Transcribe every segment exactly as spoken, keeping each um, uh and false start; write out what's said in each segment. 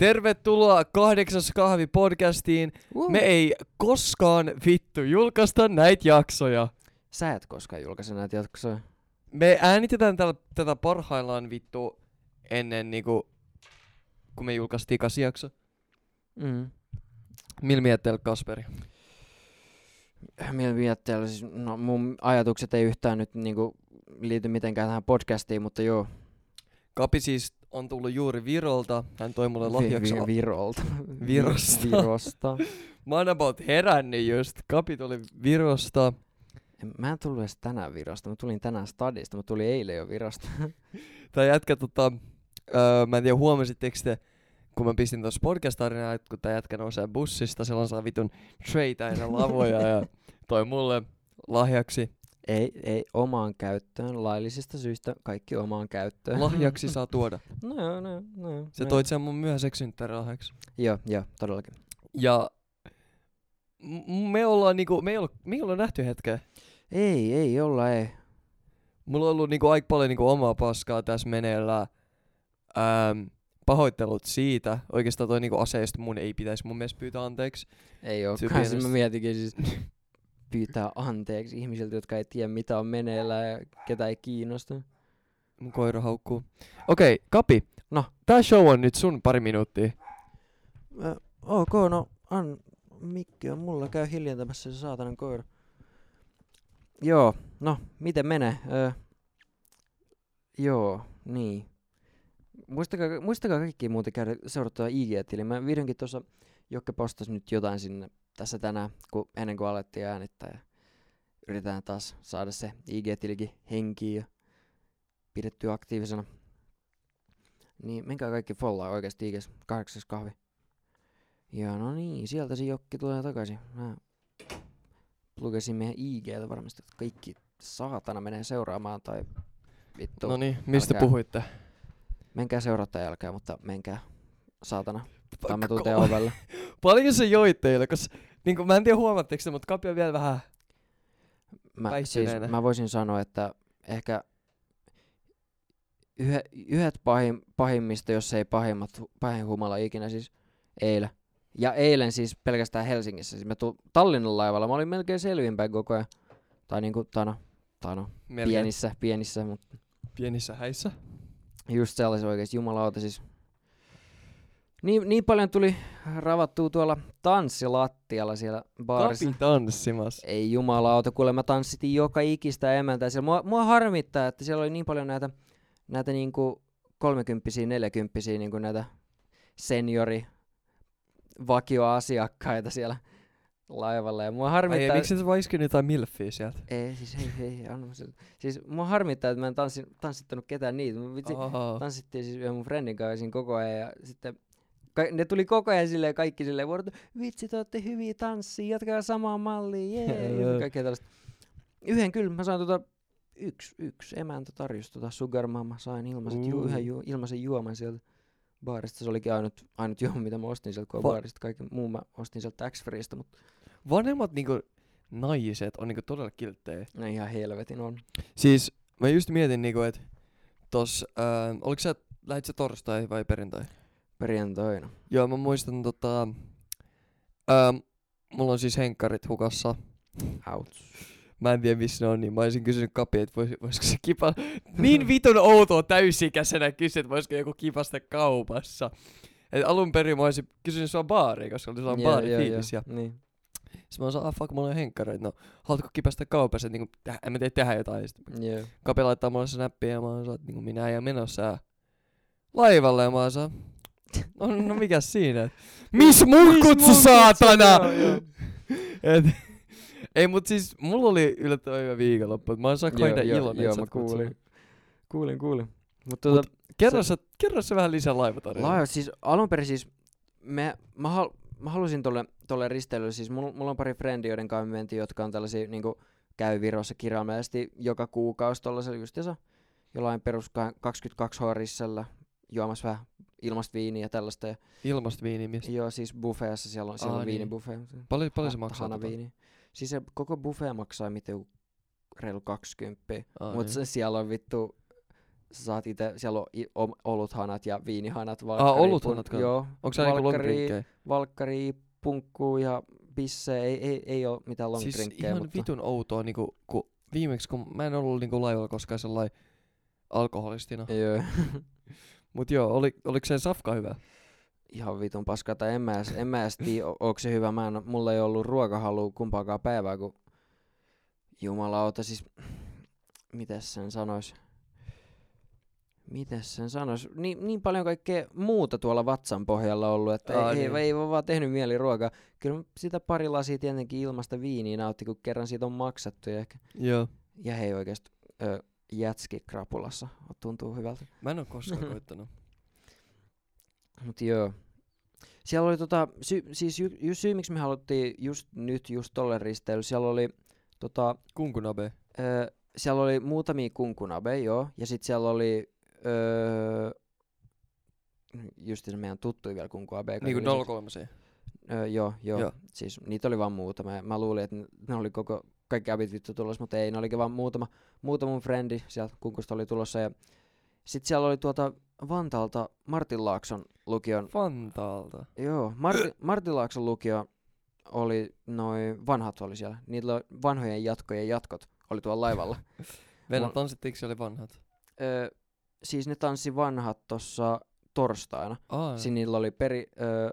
Tervetuloa kahdeksas kahvipodcastiin. Uh. Me ei koskaan vittu julkaista näitä jaksoja. Sä et koskaan julkaise näitä jaksoja. Me äänitetään täl, tätä parhaillaan vittu ennen niinku, kun me julkaistiin kasi jakso. Mm. Mil miettelet, Kasperi? Mil miettelet, siis no mun ajatukset ei yhtään nyt niinku liity mitenkään tähän podcastiin, mutta joo. Kapi siis on tullut juuri Virolta. Hän toi mulle lahjaksi... Vi- vi- virolta. Virosta. Virosta. Mä oon about herännyt just. Kapi tuli Virosta. Mä en tullut edes tänään Virosta. Mä tulin tänään Stadista. Mä tulin eilen jo Virosta. Tää jätkä tota... Öö, mä en tiedä, huomasitteko te, kun mä pistin tuossa podcast-tarinaa, että kun tää jätkä nousee bussista, siellä on saa vitun trade-aina lavoja ja toi mulle lahjaksi. Ei, ei, omaan käyttöön, laillisista syistä kaikki omaan käyttöön. Lahjaksi saa tuoda. No joo, no joo. No, se no. Toit sen mun myöhäiseksi synttärilahjaksi. Joo, joo, todellakin. Ja me ollaan niinku, me ei olla, me ei olla nähty hetkeä. Ei, ei olla, ei. Mulla on ollut niinku aika paljon niinku omaa paskaa tässä meneillään. Ähm, pahoittelut siitä. Oikeastaan toi niinku aseista mun ei pitäisi mun mielestä pyytää anteeksi. Ei olekaan, sen mä mietinkin siis... pyytää anteeksi ihmisiltä, jotka ei tiedä mitä on meneillään ja ketä ei kiinnosta. Mun koira haukkuu. Okei, okay, Kapi. No, tää show on nyt sun pari minuuttia. Äh, ok, no, an, mikki on mulla, käy hiljentämässä se saatanan koira. Joo, no, miten menee? Äh, joo, niin. Muistakaa, muistakaa kaikki muuten käydä seurattua I G-tiliä. Mä vihdoinkin tuossa Jokke postasi nyt jotain sinne tässä tänään, kun ennen kuin alettiin äänittää. Ja yritetään taas saada se I G-tilikin henkiin ja pidettyä aktiivisena. Niin menkää kaikki follaa oikeasti I G:ssä kahdeksas kahvi. Ja no niin, sieltä se Jokki tulee takaisin. Mä plugasin meidän I G:tä varmasti, että kaikki saatana menee seuraamaan tai vittu. No niin, mistä älkää. Puhuitte? Menkää seurattaa jälkeen, mutta menkää saatana. Tämä tuntee ovelle. Paljon se joit teille, koska niin mä en tiedä huomatteko se, mutta Kapi on vielä vähän mä, siis, mä voisin sanoa, että ehkä yhä, yhdet pahim, pahimmista, jos ei pahimmat, pahin humala ikinä siis eilen. Ja eilen siis pelkästään Helsingissä. Siis mä tuun Tallinnan laivalla, mä olin melkein selvinpäin koko ajan. Tai niinku tano, tano. Pienissä, pienissä. Mutta. Pienissä häissä? Just sellaisen oikeesti jumalauta siis. Niin, niin paljon tuli ravattua tuolla tanssilattialla siellä baarissa. Kapi tanssimassa. Ei jumalauta, kuule mä tanssitin joka ikistä emäntää siellä. Mua, mua harmittaa, että siellä oli niin paljon näitä, näitä niinku kolmekymppisiä, neljäkymppisiä niinku näitä seniori vakioasiakkaita siellä laivalla. Ja mua harmittaa... Ai ei, miksi et vaan iskin jotain milfiä sieltä? Ei, siis ei, ei, anna mä sieltä. Siis mua harmittaa, että mä en tanssi, tanssittanut ketään niitä. Vitsi, tanssittiin siis yhden mun friendin kanssa koko ajan ja sitten... Ka- ne tuli koko ajan silleen, kaikki silleen vuorottu, vitsi, te ootte hyviä tanssia, jatkaa samaa mallia, jee, kaikkea tällaista. Yhden kyllä, mä sain tota, yksi, yksi emäntä tarjosi tota Sugar Mama, sain ilmaiset, mm. ju- yhden ju- ilmaisen juoman sieltä baarista. Se olikin ainut, ainut juoma, mitä mä ostin sieltä Va- baarista, kaiken muun mä ostin sieltä X-Freesta. Mut... Vanhemmat niinku naiset on niinku todella kilttejä. No ihan helvetin on. Siis mä just mietin niinku, että tos, äh, oliko sä, lähdit sä torstai vai perjantai? Perjantaina. Joo, mä muistan tota... Ähm, mulla on siis henkkarit hukassa. Ouch. Mä en tiedä missä ne on, niin mä olisin kysynyt Kapia, että vois, voisiko se kipa... Niin vitun outoa täysikäisenä kysyä, että voisiko joku kipasta kaupassa. Et alun perin mä olisin kysynyt sua baariin, koska oli sellainen yeah, baari yeah, fiilis. Yeah. Ja... Niin. Sitten mä olisin, ah fuck, mulla on henkkarit. No, haluatko kipasta kaupassa, että niinku, täh- en mä tee tehdä jotain. Yeah. Kapi laittaa mulle se näppi ja mä olisin, että niinku, minä en menossa laivalle ja mä olisin, no, no mikäs siinä? Miss mun kutsu, saatana! Joo, joo. Et, ei, mut siis mulla oli yllättävän hyvä viikonloppu. Mä oon saa koida iloinen. Joo, mä kuulin. Kuulin, kuulin. Mut, tuota, mut kerro, sä, kerro sä vähän lisää laivatarinaa. Laivat siis, alunperin siis, me, mä, hal, mä halusin tolle, tolle risteilylle, siis mulla, mulla on pari frendiä, joiden kanssa mentiin, jotka on tällaisia, niinku käy Virossa kirjaimellisesti joka kuukausi tollasella justiinsa, jollain perus kaksikymmentäkaksi h-rissellä, juomassa vähän ilmasta viiniä ja tällaista. Ja ilmasta viiniä mistä? Joo, siis buffeessa siellä on, siellä Aa, on niin. viinibuffet. Paljon, paljon se maksaa? Viini. Siis se koko buffet maksaa miten reilu kaksikymmentä. Mutta niin. Siellä on vittu sä saat ite, siellä on oluthanat ja viinihanat, valkkari, ah, oluthanat pun- joo, valkkari, valkkari, punkkuu ja bisse, ei, ei, ei ole mitään long drinkkejä. Siis ihan mutta... vitun outoa, niinku, kun viimeksi, kun mä en ollut niinku laivalla koskaan sellainen alkoholistina. Joo. Mut joo, oli, oliko se safka hyvä? Ihan vitun paskaa, tai en mä edes, en mä edes tiedä, onko se hyvä. Mä en, mulla ei ollut ruokahalua kumpaakaan päivää, kun jumalauta, siis mitäs sen sanois? Mitäs sen sanois? Ni, niin paljon kaikkea muuta tuolla vatsan pohjalla ollut, että Aa, ei, niin. ei, ei vaan tehnyt mieli ruokaa. Kyllä sitä pari lasia tietenkin ilmasta viiniä nautti, kun kerran siitä on maksattu. Ja, ehkä. Joo. Ja hei oikeesti, jätski krapulassa tuntuu hyvältä. Mä en oo koskaan koittanut. Mut joo. Siellä oli tota, sy- siis ju- ju- syy miksi me haluttiin just nyt just tolle risteily, siellä oli tota... Kunkunabe. Öö, siellä oli muutamia kunkunabe, joo. Ja sit siellä oli öö, just se meidän tuttuja vielä kunkunabe. Niinku nolla kolme. Öö, joo, joo. joo. Siis niitä oli vaan muutama. Mä luulin, että ne oli koko... Kaikki abit vittu tulossa, mutta ei, ne olikin vaan muutama, muutama mun frendi sieltä kunkusta oli tulossa. Ja sit siellä oli tuota... Vantaalta Martinlaakson lukion... Vantaalta? Joo, Marti, Martinlaakson lukio oli noin vanhat oli siellä. Niillä vanhojen jatkojen jatkot oli tuolla laivalla. Venä tanssittiinko siellä vanhat? Öö, siis ne tanssi vanhat tossa torstaina. Aa, siinä niillä oli peri... Öö,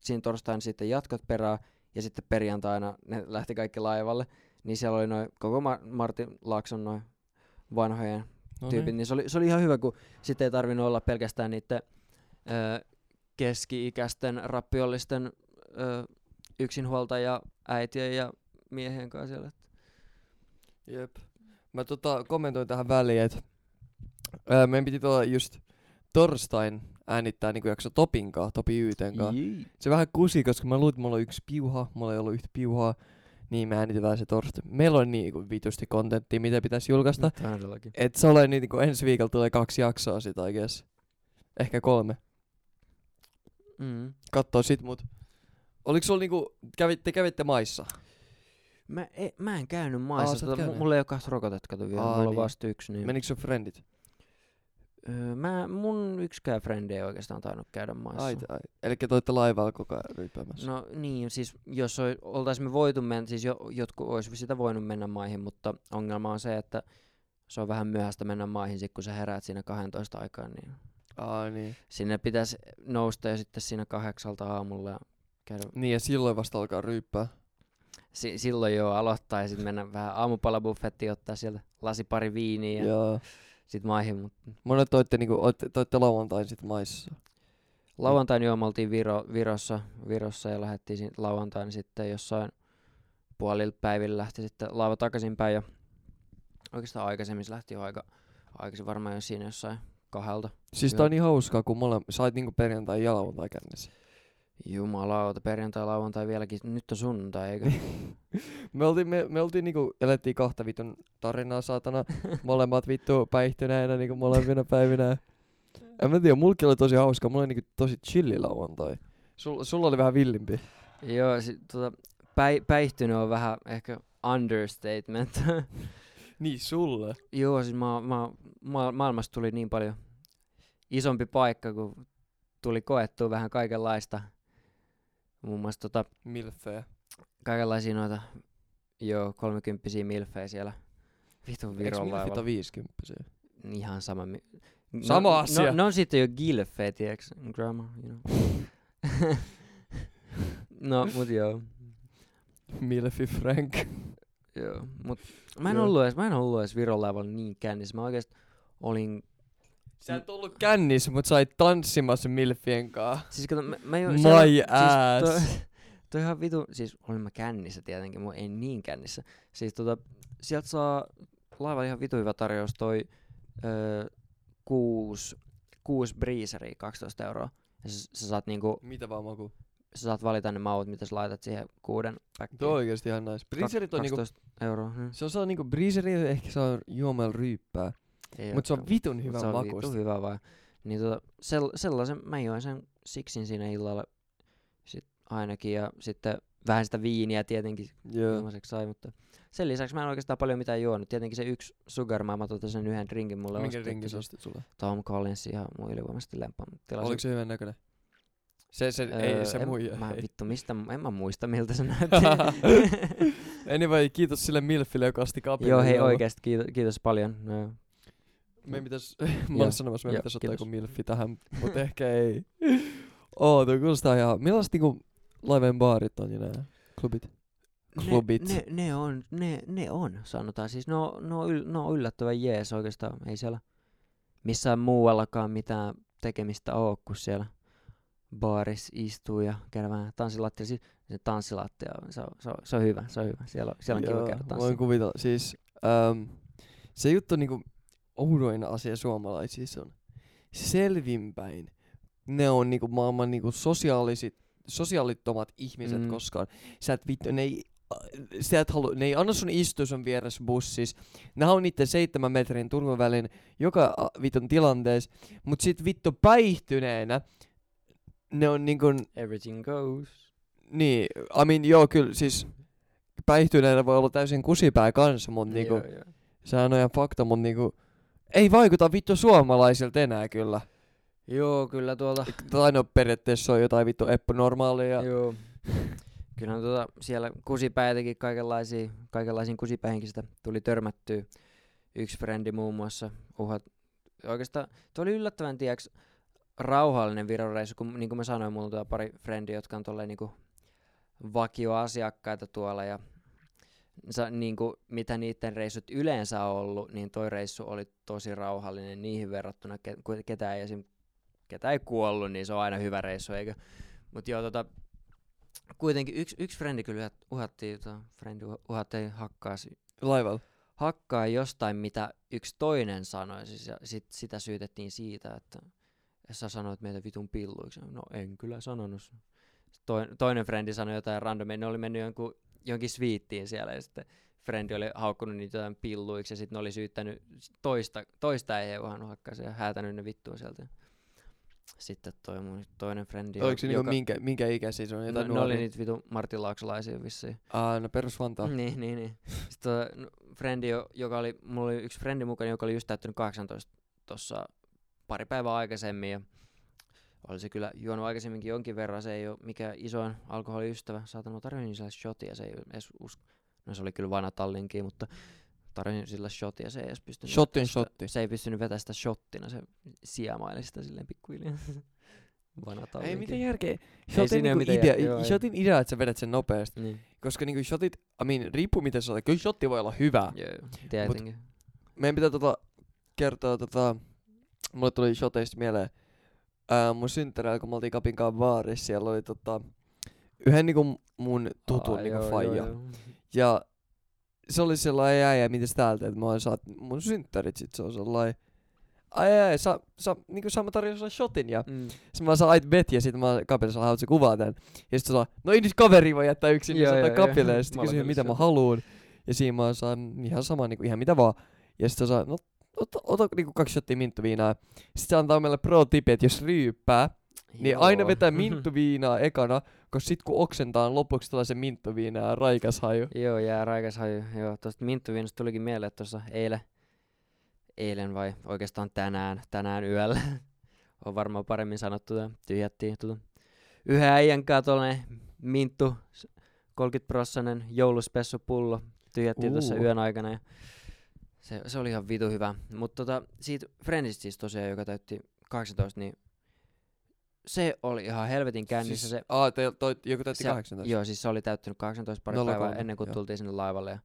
siinä torstaina sitten jatkot perää ja sitten perjantaina ne lähti kaikki laivalle. Niin siellä oli noin koko Mar- Martinlaakson noin vanhojen... Tyypin, niin se oli, se oli ihan hyvä, kun sitten ei tarvinnut olla pelkästään niiden ö, keski-ikäisten, rappiollisten ö, yksinhuoltaja äitien ja miehen kanssa siellä. Jep. Mä tota, kommentoin tähän väliin, että meidän piti tuolla just torstain äänittää niin jakso Topin kanssa, Topi Yten kanssa. Se vähän kusi, koska mä luulin, että mulla on yksi piuha, mulla ei ollut yhtä piuhaa. Niin me äänitetään se torstai. Meillä on niinku vitusti kontenttia, mitä pitäisi julkaista. Täälläkin. Et se ole niinku ensi viikolla tulee kaksi jaksoa sit oikees. Ehkä kolme. Mm. Kattoo sit mut. Oliks sulla niinku, kävit, te kävitte maissa? Mä, e, mä en käynyt maissa. Aa, tota, mulla ei oo kahta rokotet kato vielä, Aa, mulla niin. on vasta yksi. Niin. Menikö sun frendit? Öö, mä, mun yksikään frendi ei oikeastaan tainnut käydä maissa. Ai, ai. Elikkä te olitte laivalla koko ajan ryypäämässä. No niin, siis jos ol, oltais me voitu mennä, siis jo, jotkut olisi sitä voinut mennä maihin, mutta ongelma on se, että se on vähän myöhäistä mennä maihin, sit kun sä heräät siinä kaksitoista aikaan. Niin ai niin. Sinne pitäisi nousta ja sitten siinä kahdeksalta aamulla ja käydä. Niin ja silloin vasta alkaa ryyppää. Si- silloin joo, aloittaa ja sit mennä vähän aamupalabuffettiin, ottaa sieltä lasi pari viiniä. Joo. Sitten maihin, mutta... Monet toitte, niinku, oitte, toitte lauantain sitten maissa. Lauantain joo, me oltiin Viro, Virossa, Virossa ja lähdettiin sit lauantain sitten jossain puolilla päivillä lähti sitten laiva takaisinpäin ja oikeastaan aikaisemmin se lähti jo aika aikaisin varmaan jo siinä jossain kahdelta. Siis tää on niin hauskaa, kun molemmat, sait niinku perjantai ja lauantai kännissä. Jumalauta, perjantai, lauantai vieläkin, nyt on sunnuntai, eikö? me oltiin, me, me oltiin niinku, elettiin kahta vitun tarinaa saatana, molemmat vittu päihtyneenä niinku molemmina päivinä. En mä tiedä, mulki oli tosi hauska, mulla oli niinku tosi chilli lauantai. Sul, sulla oli vähän villimpi. Joo, sit, tota, päi, päihtynyt on vähän ehkä understatement. Niin, sulle? Joo, siis mä, mä, ma, maailmasta tuli niin paljon isompi paikka, kun tuli koettua vähän kaikenlaista. Muun muassa tota... Milfejä. Kaikenlaisia noita, joo, kolmekymppisiä milfejä siellä vitun Viron laivalla. Eikö milfit on viisikymppisiä? Ihan sama. Mi- sama no, asia! No, ne on sitten jo gilfejä, tiiäks? Grandma, you know. No, mut joo. Milfi Frank. Joo, mut mä en ollut edes, mä en ollut edes Viron laivalla niin kännissä. Mä oikeesti olin... Sä et ollut kännissä, mut sä olit tanssimassa milfien kaa. Siis kato, mä, mä jo... My siellä, ass! Siis toi, toi ihan vitu... Siis olin mä kännissä tietenkin, mut ei niin kännissä. Siis tota, sieltä saa laivalla ihan vitu hyvä tarjous toi öö, kuusi, kuusi breezeria, kaksitoista euroa. Ja sä, sä saat niinku... Mitä vaan maku? Sä saat valita ne maut, mitä sä laitat siihen kuuden päkkiin. Toi oikeesti ihan nice. Breezerit on niinku... kaksitoista euroa. Hmm. Se on saa niinku breezeria, ehkä saa juomalla ryyppää. Ei mut se on vitun hyvä makuista. Se on vitun hyvä vaan. Niin tota, sell- sellaisen, mä join sen siksin siinä illalla sit ainakin ja sitten vähän sitä viiniä tietenkin ilmaiseksi sai, mutta sen lisäksi mä en oikeastaan paljon mitään juonut. Tietenkin se yksi Sugar Mama tuota sen yhden drinkin mulle osti. Minkä drinkin ostit sulle? Tom Collins, ja mun ylivoimaisesti lempaan. Oliko se hyvän näköinen? Se, se, öö, ei, se en, muija. Mä, ei. Vittu, mistä, en mä muista, miltä se näytti. Anyway, kiitos sille Milfille, joka asti kapille. Joo, hei oikeesti, kiitos, kiitos paljon. No. Me pitäis, mä oon sanomassa, me pitäis ottaa joku Milfi tähän, mut ehkä ei. Oo, toi kuulostaa ihan, millaiset niinku Live and Barit on ja nää klubit? Klubit. Ne, ne, ne on, ne, ne on, sanotaan siis. Ne on, ne on, yl, ne on yllättävän jees oikeastaan, ei siellä missään muuallakaan mitään tekemistä oo, kun siellä baarissa istuu ja käydä vähän tanssilattia. Siis se tanssilattia, se on, se, on, se on hyvä, se on hyvä. Siellä on, siellä on kiva käydä tanssilattia. Voin kuvitella. Siis äm, se juttu niinku oudoin asia suomalaisissa on selvinpäin. Ne on niinku maailman niinku sosiaalisit, sosiaalittomat ihmiset mm. koskaan. Sä et vittu, ne ei, sä et halu, ne ei anna sun istua sun vieressä bussis. Nää on niitten seitsemän metrin turvavälin joka vitun tilanteessa. Mut sit vittu päihtyneenä ne on niinkun... Everything goes. Niin, I mean, joo, kyllä, siis päihtyneenä voi olla täysin kusipää kanssa, mut niinku... Joo, joo. Sehän on ihan fakta, mut niinku... Ei vaikuta vittu suomalaisilta enää kyllä. Joo, kyllä tuolta... Tai no periaatteessa on jotain vittu epänormaalia. Joo. Kyllähän tuota siellä kusipäitäkin kaikenlaisiin, kaikenlaisiin kusipäihinkin sitä tuli törmättyä. Yksi frendi muun muassa uhat... Oikeastaan, tuo oli yllättävän, tiiäks... rauhallinen Viron-reissu, kun niin kuin mä sanoin, mulla on tuolla pari frendiä, jotka on tolleen niinku vakioasiakkaita tuolla ja sa, niinku, mitä niiden reissut yleensä on ollut, niin toi reissu oli tosi rauhallinen niihin verrattuna, ke- ketään ei, esim, ketään ei kuollut, niin se on aina hyvä reissu, eikö? Mut joo, tota, kuitenkin yksi yks frendi kyllä uhatti, tota, frendi uhatti hakkaa laivalla. Hakkaa jostain, mitä yksi toinen sanoi, siis, ja sit, sitä syytettiin siitä, että sä sanoit meitä vitun pilluiksi. No en kyllä sanonut. Toinen, toinen frendi sanoi jotain randomia. Ne oli mennyt jonkun, jonkin sviittiin siellä ja sitten frendi oli haukkunut niitä jotain pilluiksi ja sitten ne oli syyttänyt toista, toista ei uhannut hakkaisen ja häätänyt ne vittua sieltä. Sitten toi mun toinen frendi. Oliko se niinku minkä, minkä ikäisiä se on? Jotain no, ne oli niitä vitun martinlaaksolaisia vissiin. Ah, no perus Vantaa. Niin, niin, niin. Sitten toi, no, frendi, joka oli, mulla oli yksi frendi mukana, joka oli just täyttänyt kahdeksantoista tossa pari päivää aikaisemmin ja oli se kyllä juonut aikaisemminkin jonkin verran, se ei ole mikään isoin alkoholiystävä, saatan tarjoin sillä shotia, se ei edes usko, no se oli kyllä vanha tallinkin, mutta tarjoin sillä shotia, se ei edes pystynyt, shotin shotti. Se ei pystynyt vetämään sitä shottina, se siemaili sitä silleen pikkuhiljaa. Ei mitään järkeä. Shotin niinku idea, idea, että sä vedät sen nopeasti, niin. Koska niinku shotit, I mean, riippuu miten sä olet, kyllä shotti voi olla hyvä. Joo, mut meidän pitää tota kertoa tota... Mulle tuli shoteista mieleen ää, mun synttärellä, kun me oltiin Kapin kanssa baarissa, siellä oli tota, yhden niinku mun tutun ah, niinku faija. Ja se oli sellainen äijä, mites täältä, että mä oon saat mun synttärit sit, se on sellainen ai ai, saa sa, niinku saa mä tarjoin sulle shotin ja mm. sit mä saan ait bet ja sit mä Kapille saan haluat se kuvaa tän. Ja sit saa, no ei nyt kaveri voi jättää yksin, niin saa Kapille ja sit kysyy mitä mä haluun. Ja siinä mä saan ihan sama, niinku ihan mitä vaan. Ja sit saa, no Ota, ota niinku kaksi shottia minttuviinaa. Sitten se antaa meille pro-tipi, että jos ryyppää, joo, niin aina vetää minttuviinaa ekana, koska sit kun oksentaa on lopuksi tällaisen minttuviinaa ja raikas haju. Joo, jää raikas haju. Joo, tosta minttuviinasta tulikin mieleen, että tuossa eilen, eilen vai oikeastaan tänään, tänään yöllä, on varmaan paremmin sanottu, tyhjättiin tuota yhden äijän kanssa tuollainen minttu, kolmekymmentä prosentinen jouluspessupullo, tyhjättiin uh. tuossa yön aikana. Ja Se, se oli ihan vitu hyvä, mutta tota, siitä Friendist siis tosiaan, joka täytti kahdeksantoista, niin se oli ihan helvetin kännissä. Siis, se, aa, te, toi, joku täytti se, kahdeksantoista? Joo, siis se oli täyttynyt kahdeksantoista pari nolla kolme, päivää ennen kuin joo. Tultiin sinne laivalle. Ja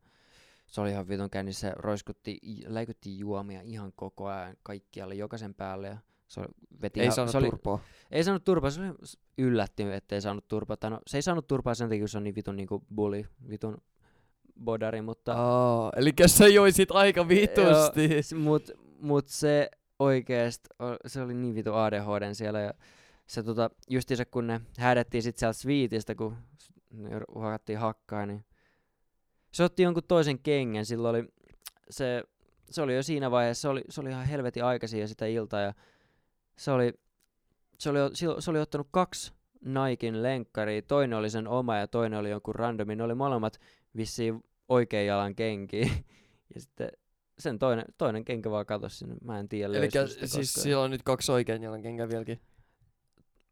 se oli ihan vitun kännissä, roiskutti, läikyttiin juomia ihan koko ajan kaikkialle, jokaisen päälle. Ja se veti ei ihan, saanut se oli, turpaa. Ei saanut turpaa, se oli yllättynyt, ettei saanut turpaa. Tai no, se ei saanut turpaa sen takia, kun se on niin vitun niin kuin bully, vitun... bodari, mutta... Oh, elikkä sä joisit aika vitusti. Joo, mut, mut se oikeesti, se oli niin vitu A D H D:n siellä ja se tota, justiinsa kun ne häädettiin sit sieltä sviitistä, kun hakattiin hakkaa, niin se otti jonkun toisen kengen, silloin oli se, se oli jo siinä vaiheessa, se oli, se oli ihan helvetin aikaisin ja sitä iltaa ja se oli, se oli, se oli ottanut kaksi Niken lenkkaria, toinen oli sen oma ja toinen oli jonkun randomin, ne oli molemmat vissiin oikean jalan kenkiä. Ja sitten sen toinen, toinen kenkä vaan katosi sinne, mä en tiedä löysi. Elikkä siis siellä on nyt kaksi oikean jalan kenkää vieläkin.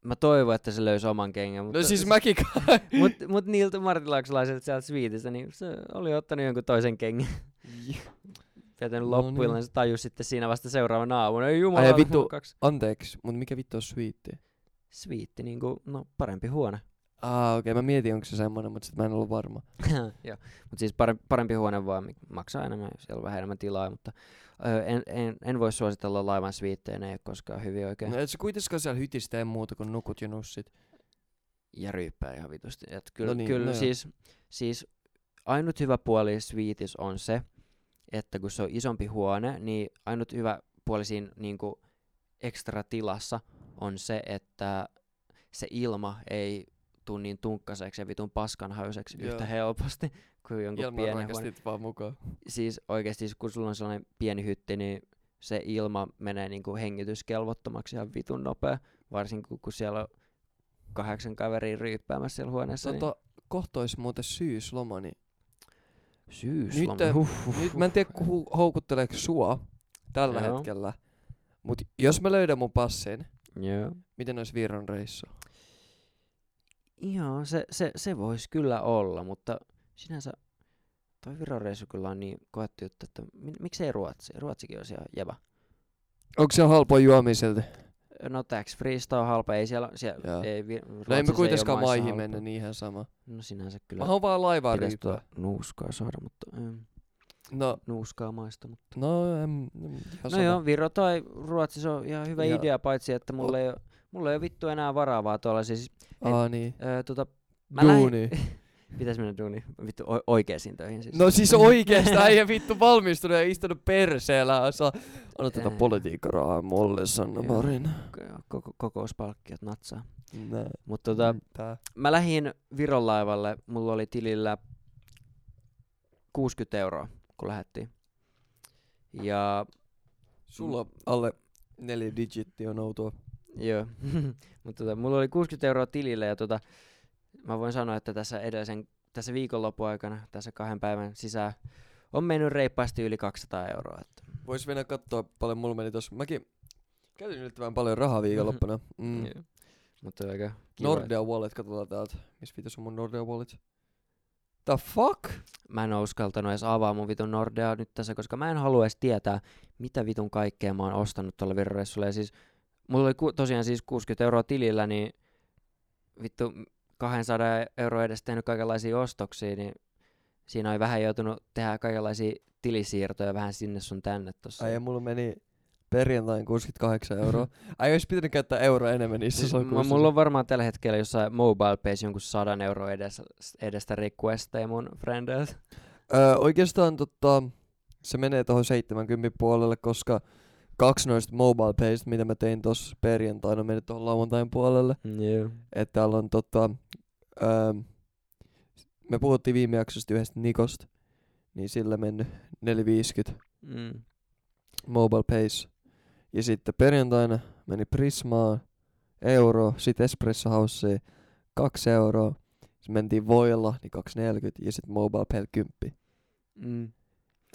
Mä toivon, että se löysi oman kengän. Mutta no siis mäkin kai. mut, mut niiltä martinlaaksolaisilta sieltä sviitistä, niin se oli ottanut jonkun toisen kengän. Joten loppuillaan no niin. Se tajus sitten siinä vasta seuraavana aamuna. Ei jumala. Ai vittu, anteeksi, mutta mikä vittu on sviitti? Sviitti, niinku, no parempi huone. Ah, okei, okay. Mä mietin, onko se semmoinen, mutta sit mä en ollut varma. Joo, mutta siis parempi, parempi huone vaan maksaa enemmän, siellä on vähän enemmän tilaa, mutta öö, en, en, en voi suositella laivan sviittejä, ne ei ole koskaan hyvin oikein. No et sä kuitenkaan siellä hytistä ei muuta kuin nukut ja nussit. Ja ryyppää ihan vitusti. Et kyllä, no niin, kyllä no siis, siis ainut hyvä puoli sviitissä on se, että kun se on isompi huone, niin ainut hyvä puoli siinä niinku ekstra tilassa on se, että se ilma ei tuu niin tunkkaseksi ja vitun paskanhäyseksi yhtä helposti kuin jonkun ilma pienen huone. Vaan mukaan. Siis oikeesti, kun sulla on sellainen pieni hytti, niin se ilma menee niinku hengityskelvottomaksi ihan vitun nopea, varsinkin kun siellä on kahdeksan kaveria ryyppäämässä siellä huoneessa. Tota, niin... kohta olisi muuten syysloma, niin Syysloma. Nyt, huh, huh, nyt huh. Mä en tiedä, ku houkutteleeko sua tällä Joo. hetkellä, mut jos mä löydän mun passin, Joo. miten olisi Viron reissu? Joo, se, se, se voisi kyllä olla, mutta sinänsä toi Viron reissu kyllä on niin koettu juttu, että miksei Ruotsi? Ruotsikin olisi ihan jävä. Onko se halpoa juomia silti? No tax freestyle on halpa, ei siellä, siellä ei vi- no ei me kuitenkaan maihin mennä, niin ihan sama. No sinänsä kyllä. Mä oon vaan laivaa riippaa. Nuuskaa saada, mutta mm, no. Nuuskaa maista, mutta. No, em, em, no joo, Viro tai Ruotsi, se on ihan hyvä ja. idea, paitsi että mulla, o- ei, mulla ei ole vittu enää varaa vaan tuolla siis. En, Aa niin. Ö, tota, mä lähdin. Pitäis mennä duuniin, vittu o- oikeisiin töihin siis. No siis oikeestaan, ei vittu valmistunut ja istunut perseellä. Saa anna tätä politiikkaa mulle, Sanna Marin. Koko, kokouspalkkiot natsaa. Nää. Mut tota, Tää. mä lähdin Viron laivalle, mulla oli tilillä kuusikymmentä euroa, kun lähettiin. Ja... Sulla alle neljä digittiä on outoa. Joo, mut tota, mulla oli kuusikymmentä euroa tilillä ja tota... Mä voin sanoa, että tässä edellisen, tässä viikonloppuaikana, tässä kahden päivän sisään on mennyt reippaasti yli kaksisataa euroa. Voisi mennä katsoa, paljon mulla meni tossa. Mäkin käytin yllättävän paljon rahaa viikonloppuna. Mm. Yeah. Mutta aika kiva. Nordea Wallet, katsotaan täältä. Missä viitos on mun Nordea Wallet? The fuck? Mä en oo uskaltanut edes avaa mun vitun Nordeaa nyt tässä, koska mä en halua edes tietää, mitä vitun kaikkea mä oon ostanut tuolla virreissulla. Ja siis, mulla oli ku- tosiaan siis kuusikymmentä euroa tilillä, niin vittu... kaksisataa euroa edes tehnyt kaikenlaisia ostoksia, niin siinä on vähän joutunut tehdä kaikenlaisia tilisiirtoja vähän sinne sun tänne tossa. Ai ja mulla meni perjantain kuusikymmentäkahdeksan euroa. Ai olisi pitänyt käyttää euroa enemmän, niin se on kuusikymmentä. Mulla on varmaan tällä hetkellä jossain mobile page jonkun sata euroa edes, edestä requesteja mun friendeltä. Öö, oikeastaan tota, se menee tohon seitsemänkymmentä puolelle, koska kaksi noista mobile payista, mitä mä tein tossa perjantaina, on mennyt tuohon lauantain puolelle. Yeah. Että täällä on tota... Öö, me puhuttiin viime jaksosta yhdestä Nikosta, niin sillä mennyt neljä viisikymmentä mm. mobile pays. Ja sitten perjantaina meni Prismaan, euro, sit Espresso Houseen, kaksi euroa. Sitten mentiin Voilla, niin kaksi neljäkymmentä ja sitten mobile pay kymppi. Mm.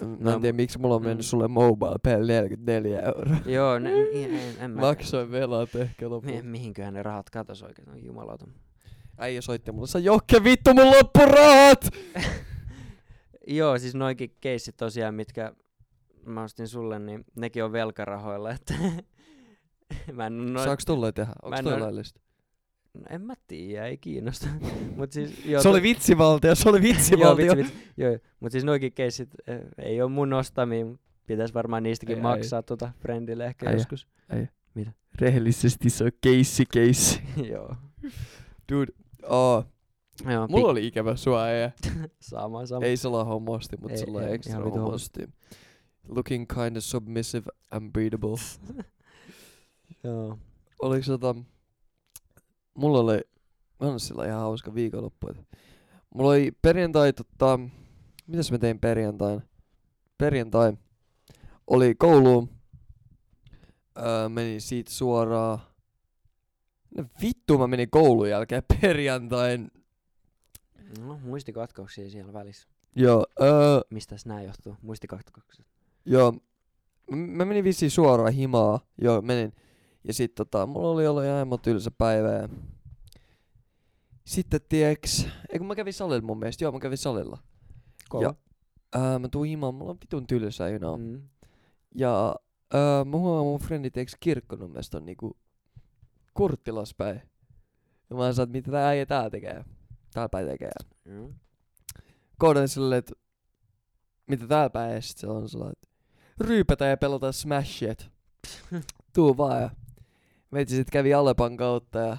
Mä en no, tiedä, miksi mulla on mennyt mm. sulle mobile päälle neljäkymmentäneljä euroa. Joo, ne, en, en, en mä... Maksoin velat ehkä loppuun. Mihinköhän ne rahat katos oikein, on jumalauta. Äijä soitti mulle, sä Jokke, vittu mun loppurahat! Joo, siis noikin keissit tosiaan, mitkä mä ostin sulle, niin nekin on velkarahoilla, että... mä en noin... Saaks tulleen tehdä? Onks toi laillista? No en mä tiiä, ei kiinnosta. Mut siis, joo, se oli vitsivaltio, se oli vitsivaltio. Joo, vitsi, vitsi. Joo, mut siis noikin keissit eh, ei oo mun ostamia. Pitäis varmaan niistäkin ei, maksaa ei. Tota friendille ehkä Aija. joskus. Aija. Mitä? Rehellisesti se on keissi keissi. Joo. Dude, oh. Joo, mulla pik- oli ikävä sua ei. sama, sama. Ei se olla homosti, mut ei, se olla extra homosti. Looking kinda submissive and beatable. Joo. Oliks tota... Mulla oli, on sillä ihan hauska viikonloppu. Mulla oli perjantai, tota, mitäs mä tein perjantain? Perjantai oli kouluun, öö, menin siitä suoraan. No vittu, vittu mä menin koulun jälkeen perjantain. No, muistikatkauksia siellä välissä. Joo. Öö, Mistäs nää johtuu? Muistikatkaukset. Joo. Mä menin vissiin suoraan himaa. Joo, menin. Ja sit tota, mulla oli ollut ihan emmo tylsä päivä ja... Sitten tieks... Eikö mä kävin salilla mun mielestä? Joo, mä kävin salilla. Kova. Ja öö, mä tuun himaan, mulla on vitun tylsä, you know. Mm. Ja öö, mä huomaan mun friendi tieks kirkkonummesta on niinku... Kurttilas päin. Ja mä sanon, mitä tää äijä täällä tekee. Täällä päin tekee. Mm. Koudan silleen, että... Mitä täällä päin ja sit se on sellainen, että... Ryypätä ja pelata smashit. Tuu vaan ja... Meitsi sit kävi Alepan kautta ja...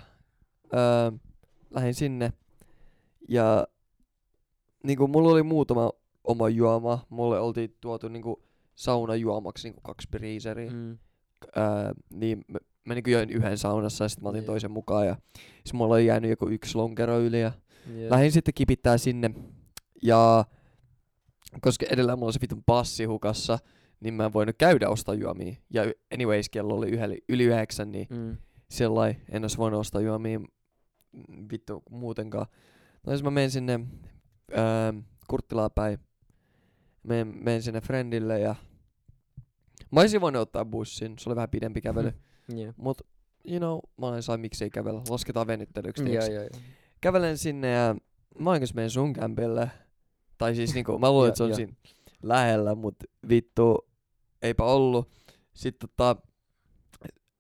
Öö, lähdin sinne. Ja... Niinku mulla oli muutama oma juoma. Mulle oltiin tuotu niinku... Saunajuomaksi niinku kaksi briiseriä. Mm. Öö, niin... Me, Mä niinku join yhden saunassa ja sit mä otin yeah. toisen mukaan ja sit mulla oli jäänyt joku yksi lonkero yli ja yeah. lähdin sitten kipittää sinne ja koska edellä mulla oli se vitun passi hukassa, niin mä en voinut käydä ostaa juomia ja anyways kello oli yheli, yli yhdeksän, niin mm. sellai en ois voinut ostaa juomia vittu muutenkaan. No jos mä menin sinne ää, Kurttilaa päin, menin sinne friendille ja mä oisin voinut ottaa bussin, se oli vähän pidempi kävely. Yeah. Mut, you know, mä olen sain miksei kävellä. Lasketaan venyttelyksi. Yeah, yeah, yeah. Kävelen sinne ja mä oinko menen sun kämpille. Tai siis niinku, mä luulen, että se on yeah. siinä lähellä, mut vittu, eipä ollu. Sitten tota,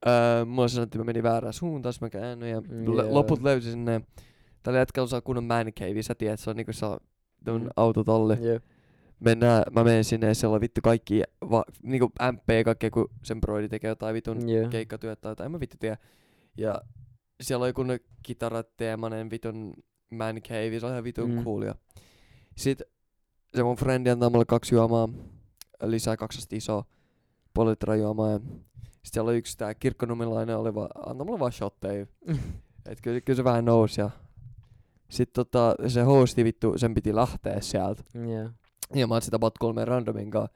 öö, mulla sanottiin, että mä menin väärään suuntaan, mä käänny ja yeah. loput löysin sinne. Tällä hetkellä saa kunnon man cave, sä tiedät, se on niinku saa ton mm. autotalli. Yeah. Mennään, mä menen sinne ja siellä on vittu kaikki, va, niinku M P ja kaikkea, kun sen broidi tekee jotain vitun yeah. keikkatyötä tai jotain, en mä vittu tiedä. Ja siellä oli kunnon kitarateemainen vitun man cave, se on ihan vitun mm. coolia. Sit se mun friendi antaa mulle kaksi juomaa, lisää kaksasta isoa, puoli litraa juomaa ja sit siellä oli yksi tää kirkkonumilainen, oli vaan, antaa mulle vaan shotteja. Et kyllä, kyllä se vähän nousi ja sit tota se hosti vittu, sen piti lähteä sieltä. Yeah. Ja mä oon sitä about kolmeen randominkaan.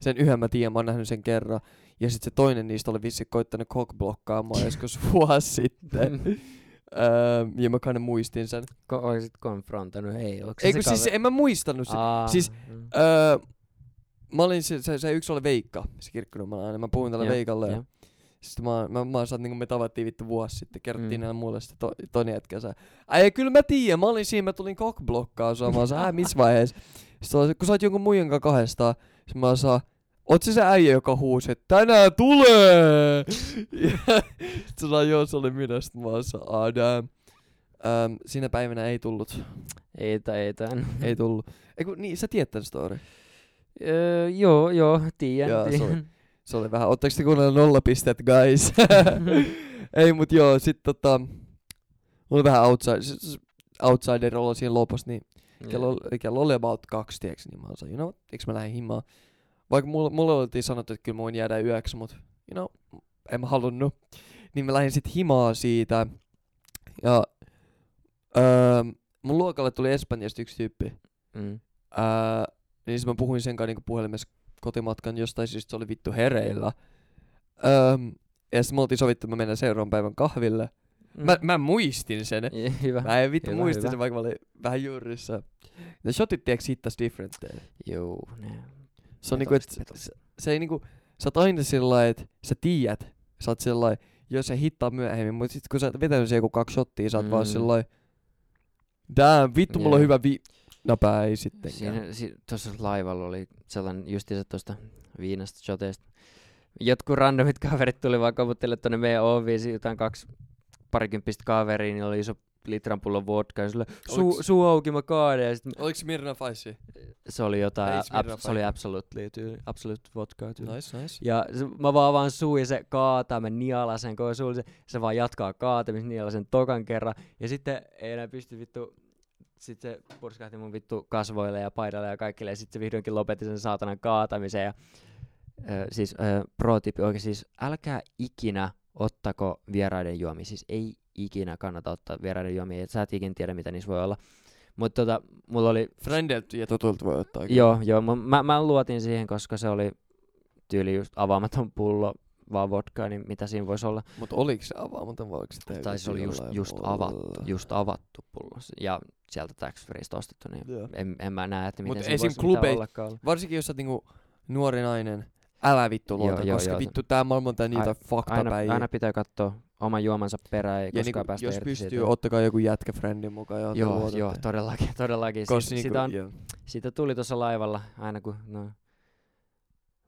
Sen yhden mä tiedän, mä oon nähnyt sen kerran. Ja sit se toinen niistä oli vissi koittanut cockblokkaamaan joskus vuosi sitten. ähm, ja mä kanne muistin sen. Ko- Oisit konfrontanut, hei, onks se Eiku, se siis kaveri? En mä muistanut sen. Siis, mm. öö, mä olin se, se, se yksi oli Veikka, se kirkkonumalainen. Mä puhuin tälle Veikalle. Ja. Sitten mä, mä, mä saat, niin me tavattiin vittu vuosi sitten, kerrottiin mm. näin mulle sitä to, toinen jätkänsä. Äijä, kyllä mä tiedän, mä olin siinä, mä tulin cockblokkaan sua. Mä oon sä, missä vaiheessa? Sitten kun sä oot jonkun muijan kanssa kahdestaan, sit mä saa, oot se se äijä, joka huusi, että tänään tulee! Sit sä saa, joo, se oli minä, sit mä saa, Adam. Ähm, siinä päivänä ei tullut. Ei tän. Ei tän. Ei tullut. Eiku, niin, sä tiedät tän story? Öö, joo, joo, tiedän. Joo, se oli, se oli vähän, ootteks te kuunnella nollapistet, guys? Ei, mut joo, sit tota, oli vähän outside, outsider olla siinä lopussa, niin Kello, kello oli about kaksi, tieks, niin mä oon sanonut, you know, eiks mä lähden himaan. Vaikka mulle, mulle oltiin sanottu, että kyllä mä voin jäädä yöksi, mut, you know, en mä halunnut. Niin mä lähdin sit himaa siitä. Ja öö, mun luokalle tuli Espanjasta yksi tyyppi. Mm. Öö, niin sit mä puhuin sen kanssa niinku puhelimessa kotimatkan jostain, siis se oli vittu hereillä. Öö, ja sit me oltiin sovittu, että mä mennään seuraavan päivän kahville. Mm. Mä, mä muistin sen. Yeah, hyvä. Mä en vittu hyvä, muistin hyvä. sen, vaikka mä olin vähän juurissa. Ne shotit tieks hit us different day. Joo, ne. Se on niinku, et se, se ei niinku, sä oot aina sillai, et sä tiedät, sä oot sillai, jos se hittaa myöhemmin, mut sit kun sä oot vetänyt se joku kaksi shottia, sä oot mm. vaan sillai, damn, vittu, yeah. mulla on hyvä vi... Napää ei sittenkään. Si- Tuossa laivalla oli sellainen justiinsa tosta viinasta shoteista. Jotkut randomit kaverit tuli vaan koputtelemaan tonne meidän oviisi, jotain kaksi... parikymppistä kaveria, niin oli iso litran pullon vodka, ja sille suu, suu auki mä kaadin, ja sit... Oliko Smirna Faisi? Se oli jotain, ab, se oli absolutely, tyyli, absolute vodka tyyli. Nice, nice. Ja se, mä vaan vaan suu, ja se kaataa, mä nialasen koko suun, se, se vaan jatkaa kaatamista, nialasen tokan kerran, ja sitten ei enää pysty vittu, sit se purskahti mun vittu kasvoille ja paidalle ja kaikille, ja sit se vihdoinkin lopetti sen saatanan kaatamisen, ja äh, siis äh, pro-tipi oikein, siis älkää ikinä ottako vieraiden juomia, siis ei ikinä kannata ottaa vieraiden juomia, et sä et ikinä tiedä mitä niissä voi olla. Mut tota, mulla oli... Friendeltä ja tutulta voi ottaa. Joo, joo, mä, mä luotin siihen, koska se oli tyyli just avaamaton pullo vaan vodkaa, niin mitä siinä voisi olla. Mutta oliko se avaamaton vai oliko se täysin? Tai se oli just, just, avattu, just avattu pullo. Ja sieltä tax-freeista ostettu, niin yeah. en, en mä näe, että miten mut siinä voisi klubei, ollakaan. Varsinkin jos sä niinku nuori nainen, älä vittu luota, joo, koska joo, vittu tää maailma on tää niitä faktapäiviä. Aina pitää katsoa oman juomansa perään, ja koskaan niinku, jos pystyy, siitä. Ottakaa joku jätkäfrendin mukaan. Ja joo, joo, todellakin. todellakin. Kos, si- niinku, sitä, on, sitä tuli tuossa laivalla, aina kun no,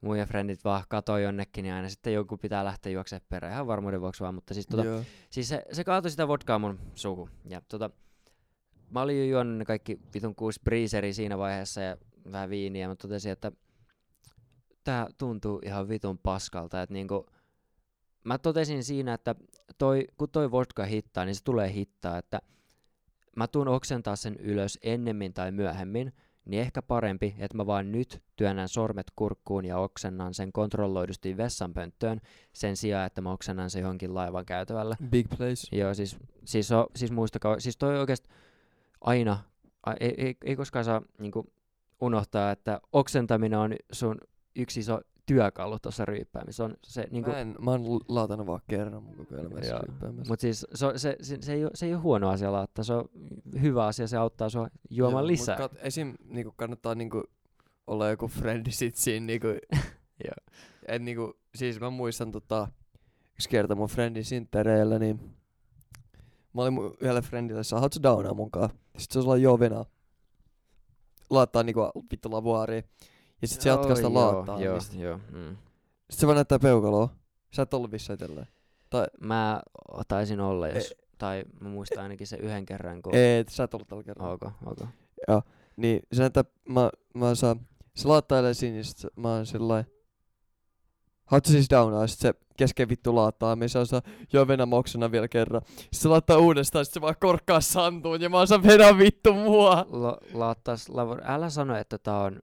mun ja frendit vaan katoi jonnekin, niin aina sitten joku pitää lähteä juokseen perään. Ihan varmuuden vuoksi vaan, mutta siis, tota, siis se, se kaatoi sitä vodkaa mun suuhun. Ja, tota, mä olin jo juonut ne kaikki vitun kuusi breezeriä siinä vaiheessa ja vähän viiniä, mutta totesin, että tää tuntuu ihan vitun paskalta, että niinku mä totesin siinä, että toi, kun toi vodka hittaa, niin se tulee hittaa, että mä tuun oksentaa sen ylös ennemmin tai myöhemmin, niin ehkä parempi, että mä vaan nyt työnnän sormet kurkkuun ja oksennan sen kontrolloidusti vessanpönttöön sen sijaan, että mä oksennan sen johonkin laivan käytävällä. Big place. Joo, siis, siis, on, siis muistakaa, siis toi oikeesti aina, a, ei, ei, ei koskaan saa niinku unohtaa, että oksentaminen on sun yksi iso työkalu tuossa ryyppäämisessä. Niinku mä, mä oon laatannut vaan kerran mun koko elämässä ryyppäämisessä. Mutta siis se, se, se, se, ei ole, se ei ole huono asia laattaa, se on hyvä asia, se auttaa sua juomaan joo, lisää. Kat, esim. Niinku kannattaa niinku olla joku friendi sit siinä. Niinku, niinku, siis mä muistan tota, yksi kerta mun friendin sinttereillä, niin mä olin mun yhdellä friendillä, että haluatko downaa munkaan? Sitten se on sellainen joo venaa. Laattaa niinku vittu lavuaaria. Ja sit se jatkaa oh, sitä laattaa. Joo, joo, mm. Sit se vaan näyttää peukaloa. Sä et ollut vissain tälleen. Tai... Mä taisin olla, jos... E- tai mä muistan ainakin sen yhden kerran, kun... Ei, sä et ollut tällä kerralla. Okei, okay, okei. Okay. Joo, niin se näyttää... Mä, mä saan... Se laattailee siinä ja sit mä oon sellain... Haluatko siis downaa? Sit se kesken vittu laattaa. Mä saan saa... Joo, venä moksena vielä kerran. Sit se laattaa uudestaan. Sit se vaan korkkaa santuun ja mä oon saa venä vittu mua. La- laattais... Lav... Älä sano, että tää on...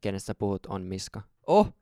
Kenestä sä puhut, on Miska. Oh!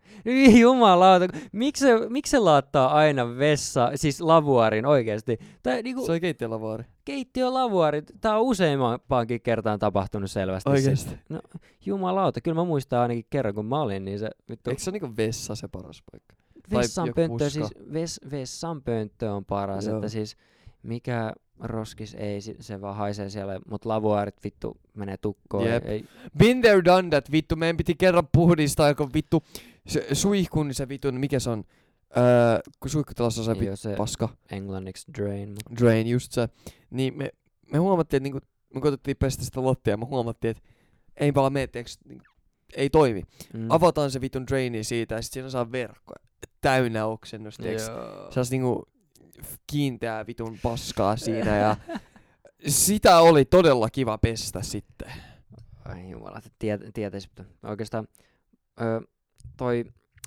Jumalauta, miksi se, miksi se laattaa aina vessa, siis lavuaarin oikeesti? Tää, niinku, se on keittiölavuaari. Keittiölavuaari, tää on useammankin kertaan tapahtunut selvästi. Oikeesti? Sit. No, jumalauta, kyllä mä muistan ainakin kerran kun mä olin, niin se... Vittu. Eikö se niinku vessa se paras paikka? Vessanpönttö, siis ves, vessanpönttö on paras, joo. Että siis mikä... Roskis ei, se vaan haisee siellä, mut lavuaarit vittu menee tukkoon. Yep. Ei. Been there done that, vittu, meidän piti kerran puhdistaa joku vittu se, suihkun, se vittu, mikä se on, öö, kun suihkutilassa on se vittu se paska. Englanniksi drain. Mutta... Drain, just se. Niin me, me huomattiin, että niinku, me koitettiin pestä sitä lottia ja me huomattiin, että ei vaan mene, niinku, ei toimi. Mm. Avataan se vitun draini siitä ja sit siinä saa verkkoa täynnä oksennusta, teeks. Saas niinku... kiinteää vitun paskaa siinä ja sitä oli todella kiva pestä sitten. Ai jumala, tiet- tietäisi. Oikeastaan ö, toi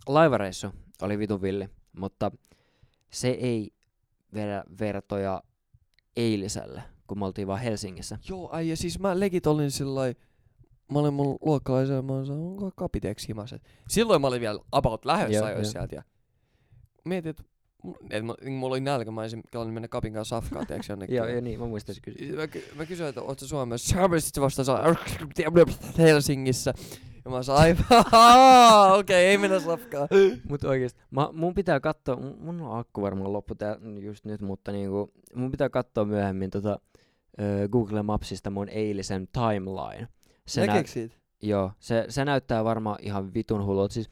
laivareissu oli vitun villi, mutta se ei vedä vertoja eiliselle, kun me oltiin vaan Helsingissä. Joo, ai ja siis mä legit olin sillai, mä olin mun luokkalaisella, mä olin sanoin, onko kapiteeksi himaset. Silloin mä olin vielä about lähdössä ajoissa sieltä ja mietin, että Et mä, mulla oli nälkä, mä olisin mennä kapin kanssa safkaa, teeksi jonnekin. Joo, ja niin, mä muistan se kysyä. Mä, ky- mä kysyin, että ootko Suomessa? Sä sitten vastaan saa Helsingissä. Ja mä saan aivan, okei, ei mennä safkaa. Mut oikeesti, mä, mun pitää katsoa, mun on akku varmaan loppu tää just nyt, mutta niinku, mun pitää katsoa myöhemmin tota, uh, Google Mapsista mun eilisen timeline. Näkeekö siitä? Joo, se, se näyttää varmaan ihan vitun hullulta. Siis,